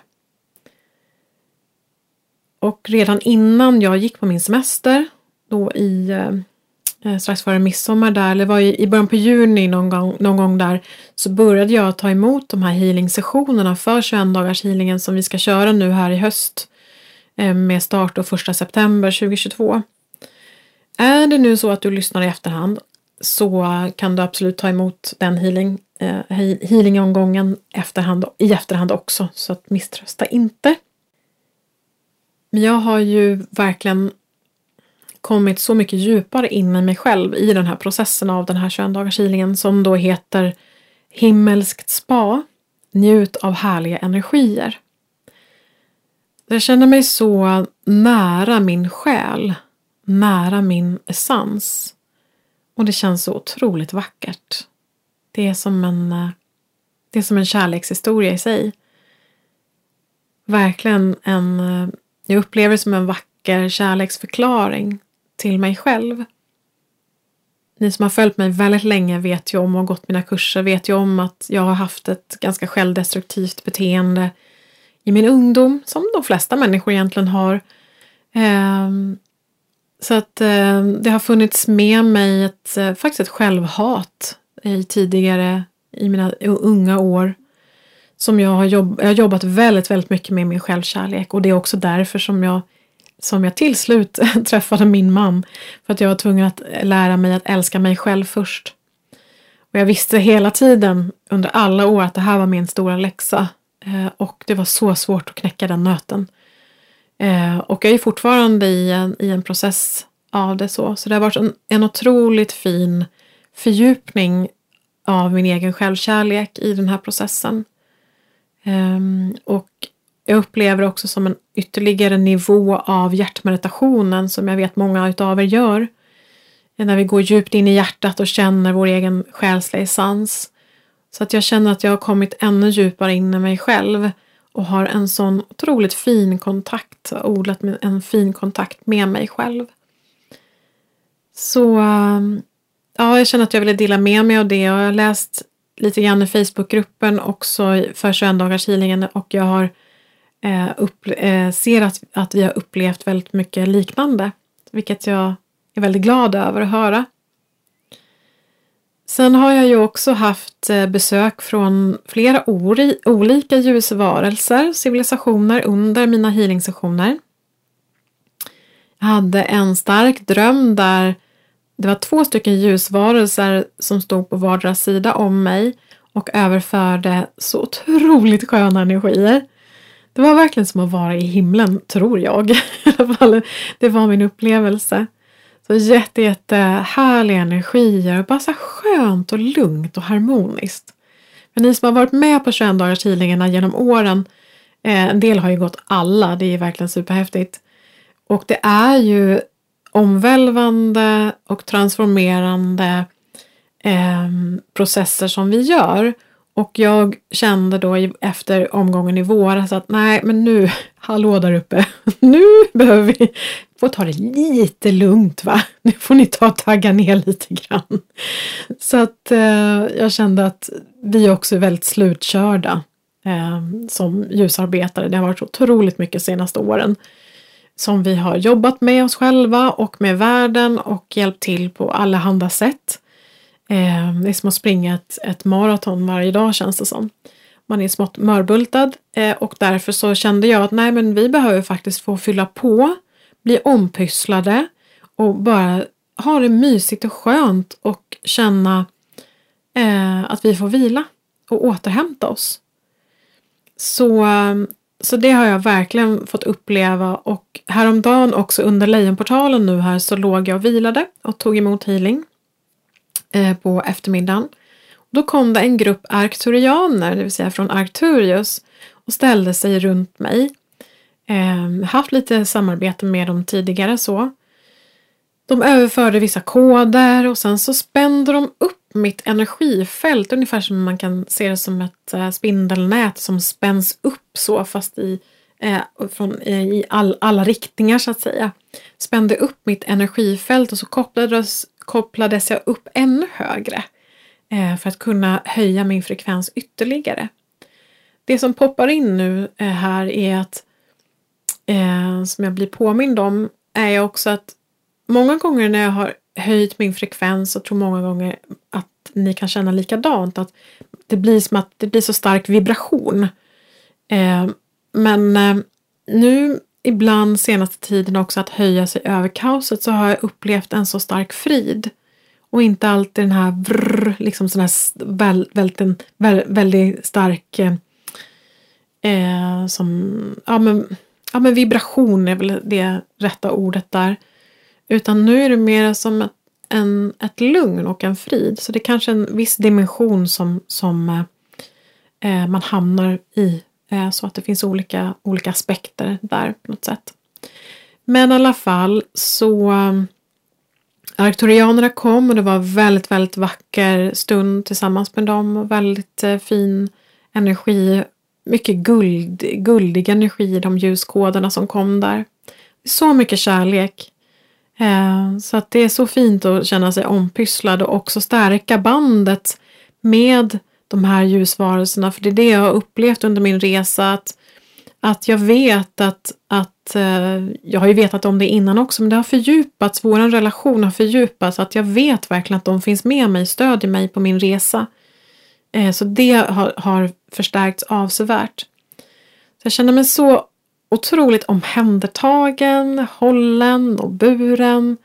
Och redan innan jag gick på min semester, då i eh, strax före midsommar där, eller var i, i början på juni någon gång, någon gång där, så började jag ta emot de här healing-sessionerna för tjugoett dagars healingen som vi ska köra nu här i höst eh, med start då första september tjugohundratjugotvå. Är det nu så att du lyssnar i efterhand så kan du absolut ta emot den healing, eh, healingomgången efterhand, i efterhand också, så att misströsta inte. Men jag har ju verkligen kommit så mycket djupare in i mig själv i den här processen av den här tjugoett dagars healingen, som då heter himmelskt spa, njut av härliga energier. Jag känner mig så nära min själ, nära min essens, och det känns så otroligt vackert. Det är som en, det är som en kärlekshistoria i sig. Verkligen en, jag upplever det som en vacker kärleksförklaring till mig själv. Ni som har följt mig väldigt länge vet ju om, och gått mina kurser vet ju om, att jag har haft ett ganska självdestruktivt beteende i min ungdom, som de flesta människor egentligen har. Ehm, så att eh, det har funnits med mig ett, faktiskt ett självhat i tidigare, i mina unga år. Som jag har, jobb- jag har jobbat väldigt, väldigt mycket med min självkärlek. Och det är också därför som jag, som jag till slut träffade min man. För att jag var tvungen att lära mig att älska mig själv först. Och jag visste hela tiden under alla år att det här var min stora läxa. Eh, och det var så svårt att knäcka den nöten. Eh, och jag är fortfarande i en, i en process av det så. Så det har varit en, en otroligt fin fördjupning av min egen självkärlek i den här processen. Um, och jag upplever också som en ytterligare nivå av hjärtmeditationen, som jag vet många utav er gör. När vi går djupt in i hjärtat och känner vår egen själsliga essens. Så att jag känner att jag har kommit ännu djupare in i mig själv. Och har en sån otroligt fin kontakt, odlat en fin kontakt med mig själv. Så um, ja, jag känner att jag ville dela med mig av det. Och jag har läst lite grann i Facebookgruppen också för tjugoett dagars healingen, och jag har eh, upp, eh, ser att, att vi har upplevt väldigt mycket liknande, vilket jag är väldigt glad över att höra. Sen har jag ju också haft besök från flera ori, olika ljusvarelser, civilisationer under mina healingsessioner. Jag hade en stark dröm där det var två stycken ljusvarelser som stod på vardera sida om mig och överförde så otroligt sköna energier. Det var verkligen som att vara i himlen, tror jag. I alla fall, det var min upplevelse. Så jätte, jätte härliga energier, bara så skönt och lugnt och harmoniskt. Men ni som har varit med på tjugoett dagars healingarna genom åren, en del har ju gått alla, det är verkligen superhäftigt. Och det är ju omvälvande och transformerande eh, processer som vi gör. Och jag kände då i, efter omgången i våras att nej, men nu, hallå där uppe. Nu behöver vi få ta det lite lugnt, va? Nu får ni ta och tagga ner lite grann. Så att eh, jag kände att vi också är väldigt slutkörda eh, som ljusarbetare. Det har varit otroligt mycket senaste åren. Som vi har jobbat med oss själva och med världen och hjälpt till på alla andra sätt. Eh, det är som att springa ett, ett maraton varje dag, känns det som. Man är smått mörbultad eh, och därför så kände jag att nej, men vi behöver faktiskt få fylla på, bli ompysslade och bara ha det mysigt och skönt och känna eh, att vi får vila och återhämta oss. Så... Eh, Så det har jag verkligen fått uppleva, och häromdagen också under Lejonportalen nu här så låg jag och vilade och tog emot healing eh, på eftermiddagen. Då kom det en grupp Arkturianer, det vill säga från Arcturus, och ställde sig runt mig. Eh, haft lite samarbete med dem tidigare så. De överförde vissa koder och sen så spände de upp mitt energifält, ungefär som man kan se det som ett äh, spindelnät som spänns upp så, fast i, äh, från, äh, i all, alla riktningar så att säga. Spände upp mitt energifält och så kopplades, kopplades jag upp ännu högre äh, för att kunna höja min frekvens ytterligare. Det som poppar in nu äh, här är att eh, som jag blir påmind om är jag också att många gånger när jag har höjt min frekvens, och tror många gånger att ni kan känna likadant, att det blir som att det blir så stark vibration. Eh, men eh, nu ibland senaste tiden också att höja sig över kaoset, så har jag upplevt en så stark frid. Och inte alltid den här vrr, liksom sån här väl, välten, väl, väldigt stark eh, som, ja men, ja men vibration är väl det rätta ordet där. Utan nu är det mer som ett, en, ett lugn och en frid. Så det är kanske en viss dimension som, som eh, man hamnar i. Eh, så att det finns olika, olika aspekter där på något sätt. Men i alla fall så... Arkturianerna kom och det var väldigt, väldigt vacker stund tillsammans med dem. Och väldigt eh, fin energi. Mycket guld, guldig energi i de ljuskoderna som kom där. Så mycket kärlek. Eh, så att det är så fint att känna sig ompysslad och också stärka bandet med de här ljusvarelserna. För det är det jag har upplevt under min resa. Att, att jag vet att... att jag har ju vetat om det innan också, men det har fördjupats, vår relation har fördjupats, att jag vet verkligen att de finns med mig, stödjer mig på min resa, så det har, har förstärkts avsevärt. Så jag känner mig så otroligt omhändertagen, hållen och buren,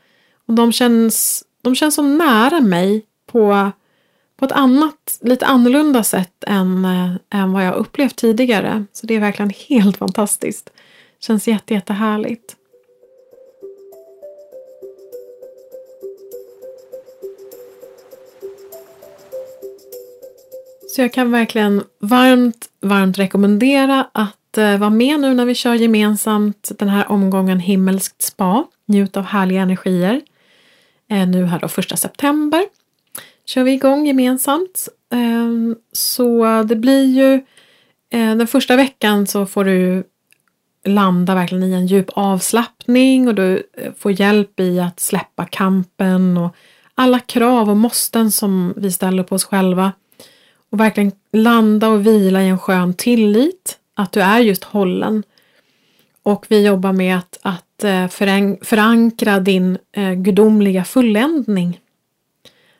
och de känns, de känns så nära mig på, på ett annat, lite annorlunda sätt än, än vad jag upplevt tidigare, så det är verkligen helt fantastiskt. Känns jätte, jätte härligt. Så jag kan verkligen varmt, varmt rekommendera att eh, vara med nu när vi kör gemensamt den här omgången himmelskt spa. Njut av härliga energier. Eh, nu här då första september kör vi igång gemensamt. Eh, så det blir ju eh, den första veckan så får du landa verkligen i en djup avslappning, och du får hjälp i att släppa kampen och alla krav och måsten som vi ställer på oss själva, och verkligen landa och vila i en skön tillit att du är just hållen. Och vi jobbar med att, att förankra din gudomliga fulländning,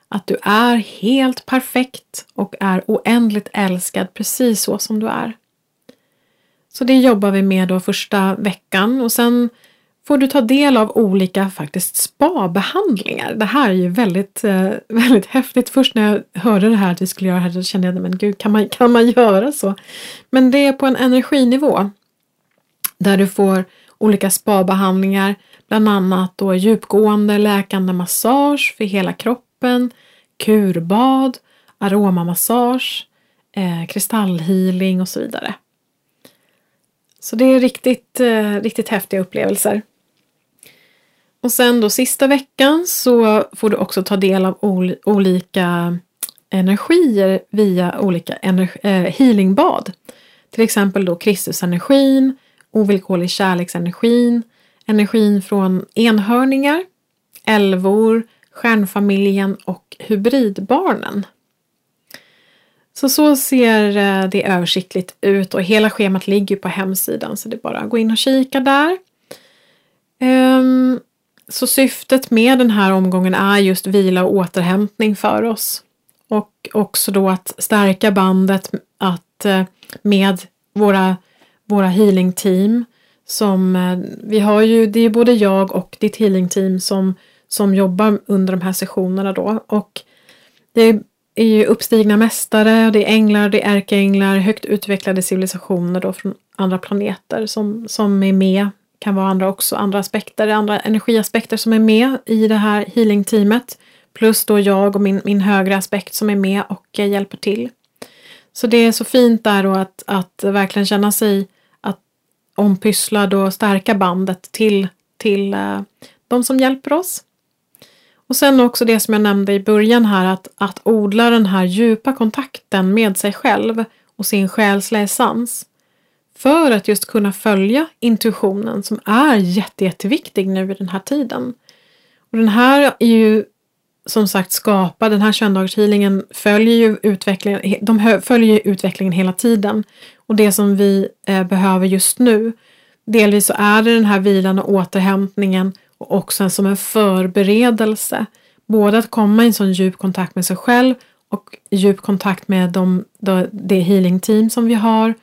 att du är helt perfekt och är oändligt älskad precis så som du är. Så det jobbar vi med då första veckan, och sen får du ta del av olika faktiskt spa-behandlingar. Det här är ju väldigt, väldigt häftigt. Först när jag hörde det här att vi skulle göra det här, då kände jag, men gud, kan man, kan man göra så? Men det är på en energinivå där du får olika spa-behandlingar, bland annat då djupgående läkande massage för hela kroppen, kurbad, aromamassage, eh, kristallhealing och så vidare. Så det är riktigt, eh, riktigt häftiga upplevelser. Och sen då sista veckan så får du också ta del av ol- olika energier via olika energi- eh, healingbad. Till exempel då Kristusenergin, ovillkorlig kärleksenergin, energin från enhörningar, älvor, stjärnfamiljen och hybridbarnen. Så så ser det översiktligt ut, och hela schemat ligger på hemsidan, så det är bara att gå in och kika där. Så syftet med den här omgången är just vila och återhämtning för oss. Och också då att stärka bandet att med våra, våra healing team. Som vi har ju, det är både jag och ditt healing team som, som jobbar under de här sessionerna då. Och det är är ju uppstigna mästare, det är änglar, det är ärkeänglar, högt utvecklade civilisationer då från andra planeter som, som är med. Kan vara andra också, andra aspekter, andra energiaspekter som är med i det här healing-teamet. Plus då jag och min, min högre aspekt som är med och hjälper till. Så det är så fint där då att, att verkligen känna sig att ompysslad och stärka bandet till, till uh, de som hjälper oss. Och sen också det som jag nämnde i början här, att, att odla den här djupa kontakten med sig själv och sin själsliga essens. För att just kunna följa intuitionen som är jätte, jätteviktig nu i den här tiden. Och den här är ju som sagt skapad, den här tjugondagarshilingen följer ju utvecklingen, de följer ju utvecklingen hela tiden. Och det som vi eh, behöver just nu, delvis så är det den här vilan och återhämtningen och också som en förberedelse. Både att komma i en sån djup kontakt med sig själv och djup kontakt med de, de, det healing team som vi har.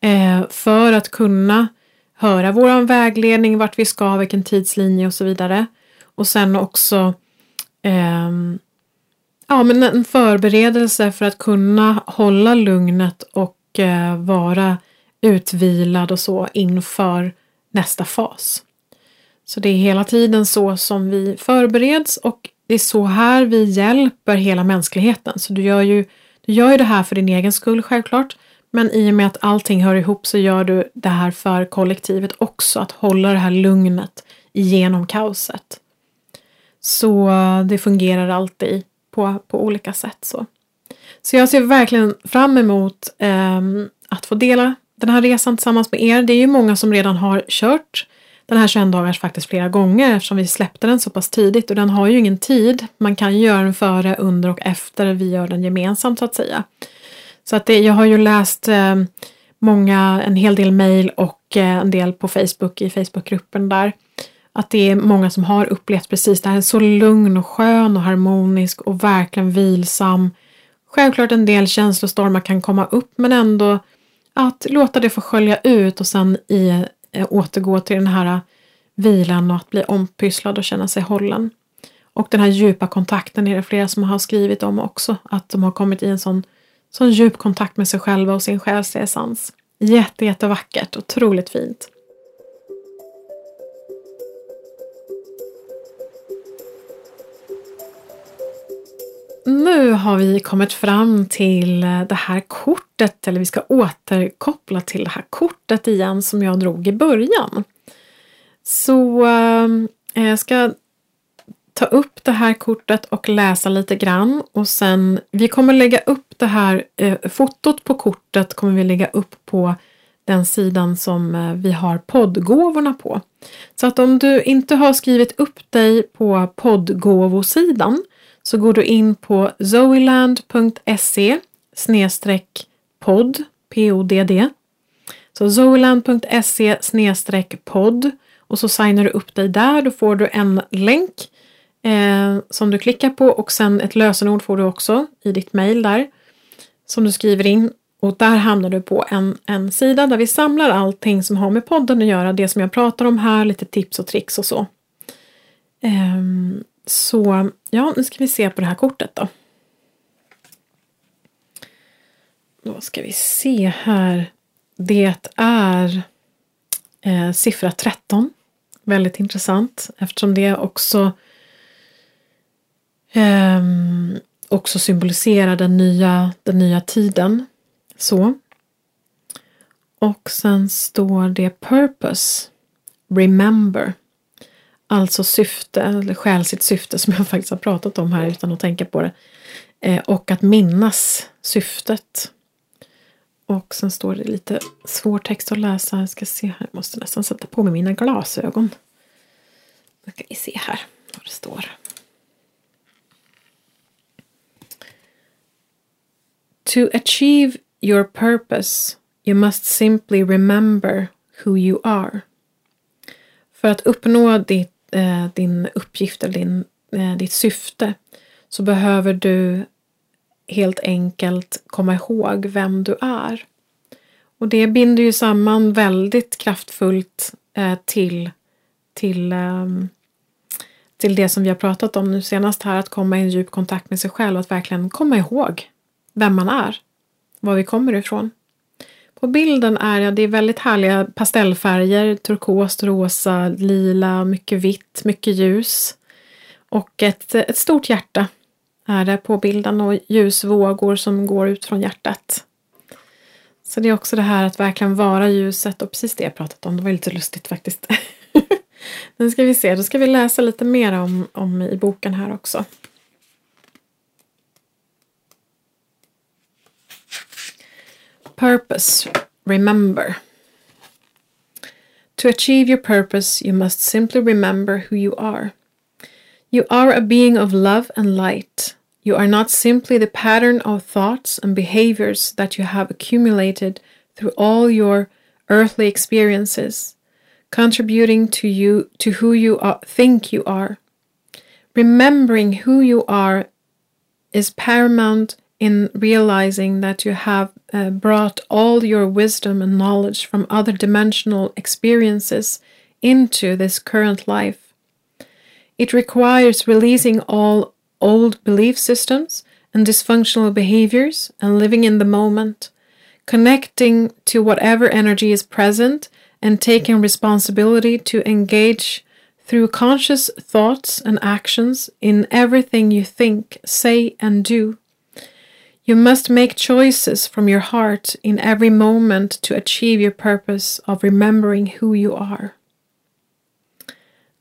Eh, för att kunna höra vår vägledning, vart vi ska, vilken tidslinje och så vidare. Och sen också eh, ja, men en förberedelse för att kunna hålla lugnet och eh, vara utvilad och så inför nästa fas. Så det är hela tiden så som vi förbereds och det är så här vi hjälper hela mänskligheten. Så du gör ju, du gör ju det här för din egen skull självklart. Men i och med att allting hör ihop så gör du det här för kollektivet också. Att hålla det här lugnet igenom kaoset. Så det fungerar alltid på, på olika sätt. Så. så jag ser verkligen fram emot eh, att få dela den här resan tillsammans med er. Det är ju många som redan har kört den här tjugoen dagars faktiskt flera gånger eftersom vi släppte den så pass tidigt. Och den har ju ingen tid. Man kan ju göra den före, under och efter. Vi gör den gemensamt så att säga. Så att det, jag har ju läst eh, många, en hel del mejl och eh, en del på Facebook i Facebookgruppen där. Att det är många som har upplevt precis det här. Så lugn och skön och harmonisk och verkligen vilsam. Självklart en del känslostormar kan komma upp men ändå att låta det få skölja ut och sen i återgå till den här vilan och att bli ompysslad och känna sig hållen. Och den här djupa kontakten är det flera som har skrivit om också. Att de har kommit i en sån, sån djup kontakt med sig själva och sin själsessens. Jätte, jättevackert och otroligt fint. Nu har vi kommit fram till det här kortet, eller vi ska återkoppla till det här kortet igen som jag drog i början. Så eh, jag ska ta upp det här kortet och läsa lite grann och sen vi kommer lägga upp det här eh, fotot på kortet kommer vi lägga upp på den sidan som eh, vi har poddgåvorna på. Så att om du inte har skrivit upp dig på poddgåvosidan så går du in på zoeland.se snedstreck podd, P O D D. Så zoeland.se snedstreck podd och så signar du upp dig där. Då får du en länk eh, som du klickar på och sen ett lösenord får du också i ditt mejl där som du skriver in. Och där hamnar du på en, en sida där vi samlar allting som har med podden att göra. Det som jag pratar om här, lite tips och tricks och så. Ehm... Så, ja, nu ska vi se på det här kortet då. Då ska vi se här. Det är eh, siffra tretton. Väldigt intressant. Eftersom det också, eh, också symboliserar den nya, den nya tiden. Så. Och sen står det purpose. Remember. Alltså syfte, eller själsligt syfte som jag faktiskt har pratat om här utan att tänka på det. Eh, och att minnas syftet. Och sen står det lite svår text att läsa. Jag ska se här, jag måste nästan sätta på mig mina glasögon. Nu ska vi se här vad det står. To achieve your purpose, you must simply remember who you are. För att uppnå ditt din uppgift eller din, ditt syfte så behöver du helt enkelt komma ihåg vem du är. Och det binder ju samman väldigt kraftfullt till, till, till det som vi har pratat om nu senast här. Att komma i en djup kontakt med sig själv. Att verkligen komma ihåg vem man är. Var vi kommer ifrån. På bilden är ja, det är väldigt härliga pastellfärger, turkos, rosa, lila, mycket vitt, mycket ljus. Och ett, ett stort hjärta är det på bilden och ljusvågor som går ut från hjärtat. Så det är också det här att verkligen vara ljuset och precis det jag pratat om, det var lite lustigt faktiskt. Nu ska vi se, då ska vi läsa lite mer om, om i boken här också. Purpose, remember. To achieve your purpose, you must simply remember who you are. You are a being of love and light. You are not simply the pattern of thoughts and behaviors that you have accumulated through all your earthly experiences, contributing to you to who you are, think you are. Remembering who you are is paramount in realizing that you have uh, brought all your wisdom and knowledge from other dimensional experiences into this current life. It requires releasing all old belief systems and dysfunctional behaviors and living in the moment, connecting to whatever energy is present and taking responsibility to engage through conscious thoughts and actions in everything you think, say, and do. You must make choices from your heart in every moment to achieve your purpose of remembering who you are.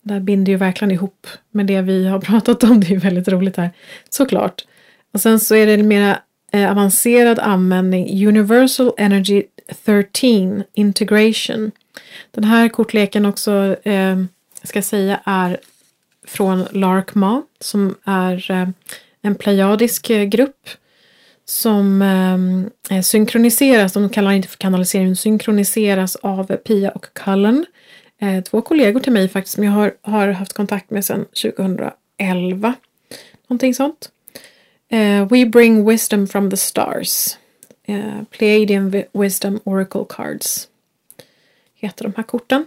Där binder ju verkligen ihop med det vi har pratat om. Det är väldigt roligt här, såklart. Och sen så är det en mer eh, avancerad användning. Universal Energy thirteen Integration. Den här kortleken också, eh, ska jag säga, är från Larkma. Som är eh, en pleiadisk eh, grupp. Som eh, synkroniseras, de kallar inte för kanalisering, synkroniseras av Pia och Cullen. Eh, två kollegor till mig faktiskt, som jag har, har haft kontakt med sedan tjugohundraelva. Någonting sånt. Eh, We bring wisdom from the stars. Eh, Pleiadian wisdom oracle cards heter de här korten.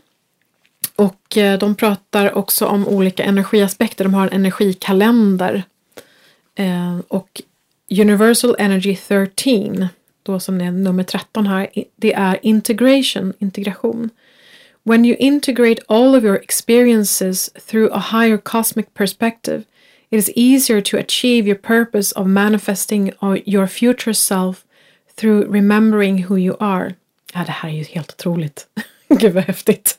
Och eh, de pratar också om olika energiaspekter. De har en energikalender. Eh, och Universal Energy thirteen, då som är nummer tretton här, det är integration, integration. When you integrate all of your experiences through a higher cosmic perspective, it is easier to achieve your purpose of manifesting your future self through remembering who you are. Ja, det här är ju helt otroligt. Gud vad häftigt.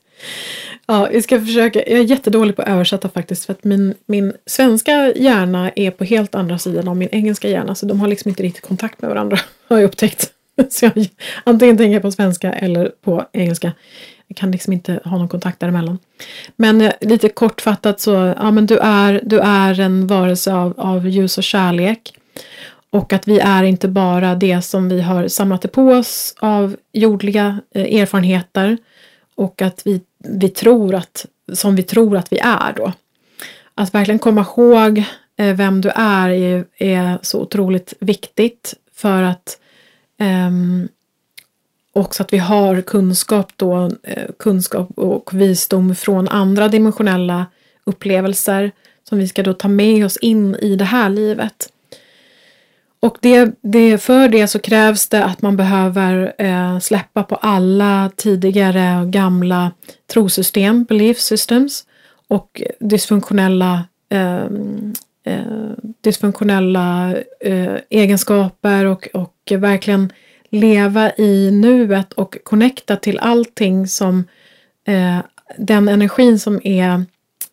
Ja, vi ska försöka. Jag är jättedålig på att översätta faktiskt, för att min, min svenska hjärna är på helt andra sidan av min engelska hjärna, så de har liksom inte riktigt kontakt med varandra, har jag upptäckt. Så jag antingen tänker på svenska eller på engelska. Jag kan liksom inte ha någon kontakt däremellan. Men lite kortfattat så, ja men du är, du är en varelse av, av ljus och kärlek. Och att vi är inte bara det som vi har samlat på oss av jordliga eh, erfarenheter. Och att vi, vi tror att, som vi tror att vi är då. Att verkligen komma ihåg eh, vem du är, är är så otroligt viktigt. För att Um, också att vi har kunskap då, eh, kunskap och visdom från andra dimensionella upplevelser som vi ska då ta med oss in i det här livet. Och det, det, för det så krävs det att man behöver eh, släppa på alla tidigare gamla trosystem, belief systems, och dysfunktionella eh, Eh, dysfunktionella eh, egenskaper och, och verkligen leva i nuet och connecta till allting som eh, den energin som är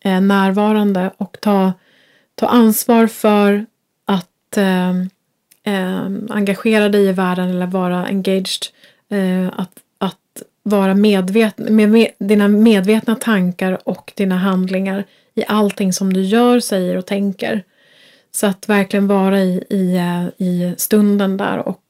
eh, närvarande, och ta, ta ansvar för att eh, eh, engagera dig i världen eller vara engaged, eh, att, att vara medveten med, med dina medvetna tankar och dina handlingar i allting som du gör, säger och tänker. Så att verkligen vara i, i, i stunden där. Och,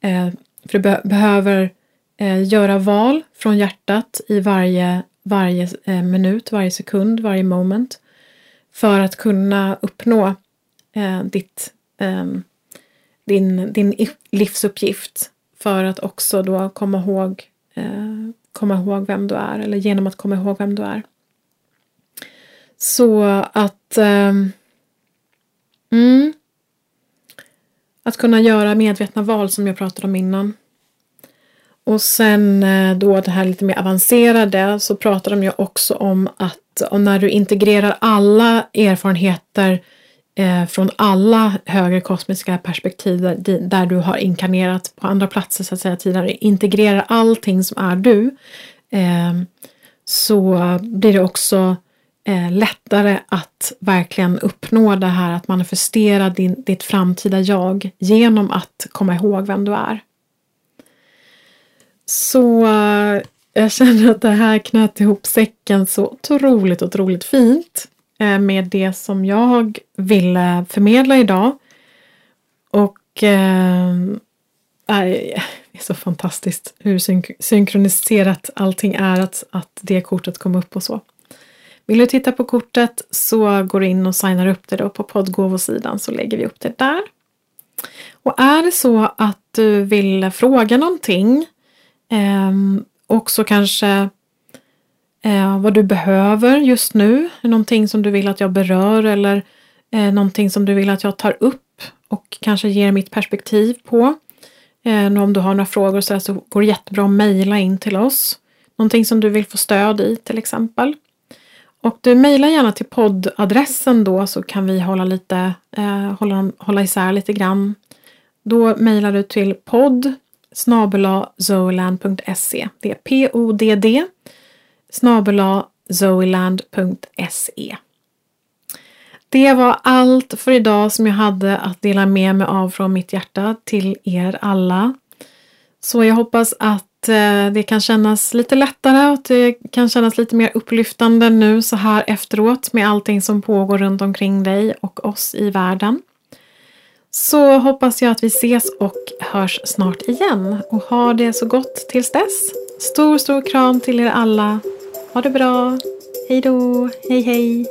eh, för du be- behöver eh, göra val från hjärtat i varje, varje eh, minut, varje sekund, varje moment. För att kunna uppnå eh, ditt, eh, din, din livsuppgift. För att också då komma ihåg, eh, komma ihåg vem du är. Eller genom att komma ihåg vem du är. Så att um, mm, att kunna göra medvetna val som jag pratade om innan. Och sen då det här lite mer avancerade, så pratar de ju också om att om när du integrerar alla erfarenheter eh, från alla högre kosmiska perspektiv där, där du har inkarnerat på andra platser så att säga tidigare, integrerar allting som är du, eh, så blir det också Eh, lättare att verkligen uppnå det här, att manifestera din, ditt framtida jag genom att komma ihåg vem du är. Så eh, jag känner att det här knöt ihop säcken så otroligt, otroligt fint eh, med det som jag ville förmedla idag. Och eh, Det är så fantastiskt hur synk- synkroniserat allting är att, att det kortet kom upp och så. Vill du titta på kortet så går du in och signar upp det då på poddgåvosidan, så lägger vi upp det där. Och är det så att du vill fråga någonting eh, också kanske eh, vad du behöver just nu, någonting som du vill att jag berör eller eh, någonting som du vill att jag tar upp och kanske ger mitt perspektiv på. Eh, om du har några frågor så, så går det jättebra att mejla in till oss. Någonting som du vill få stöd i till exempel. Och du mejlar gärna till poddadressen då, så kan vi hålla, lite, eh, hålla, hålla isär lite grann. Då mejlar du till podd snabel-a zoeland punkt se. Det är p o d d snabel-a zoeland punkt se. Det var allt för idag som jag hade att dela med mig av från mitt hjärta till er alla. Så jag hoppas att det kan kännas lite lättare och det kan kännas lite mer upplyftande nu så här efteråt med allting som pågår runt omkring dig och oss i världen. Så hoppas jag att vi ses och hörs snart igen och ha det så gott tills dess. Stor, stor kram till er alla. Ha det bra. Hej då. Hej, hej.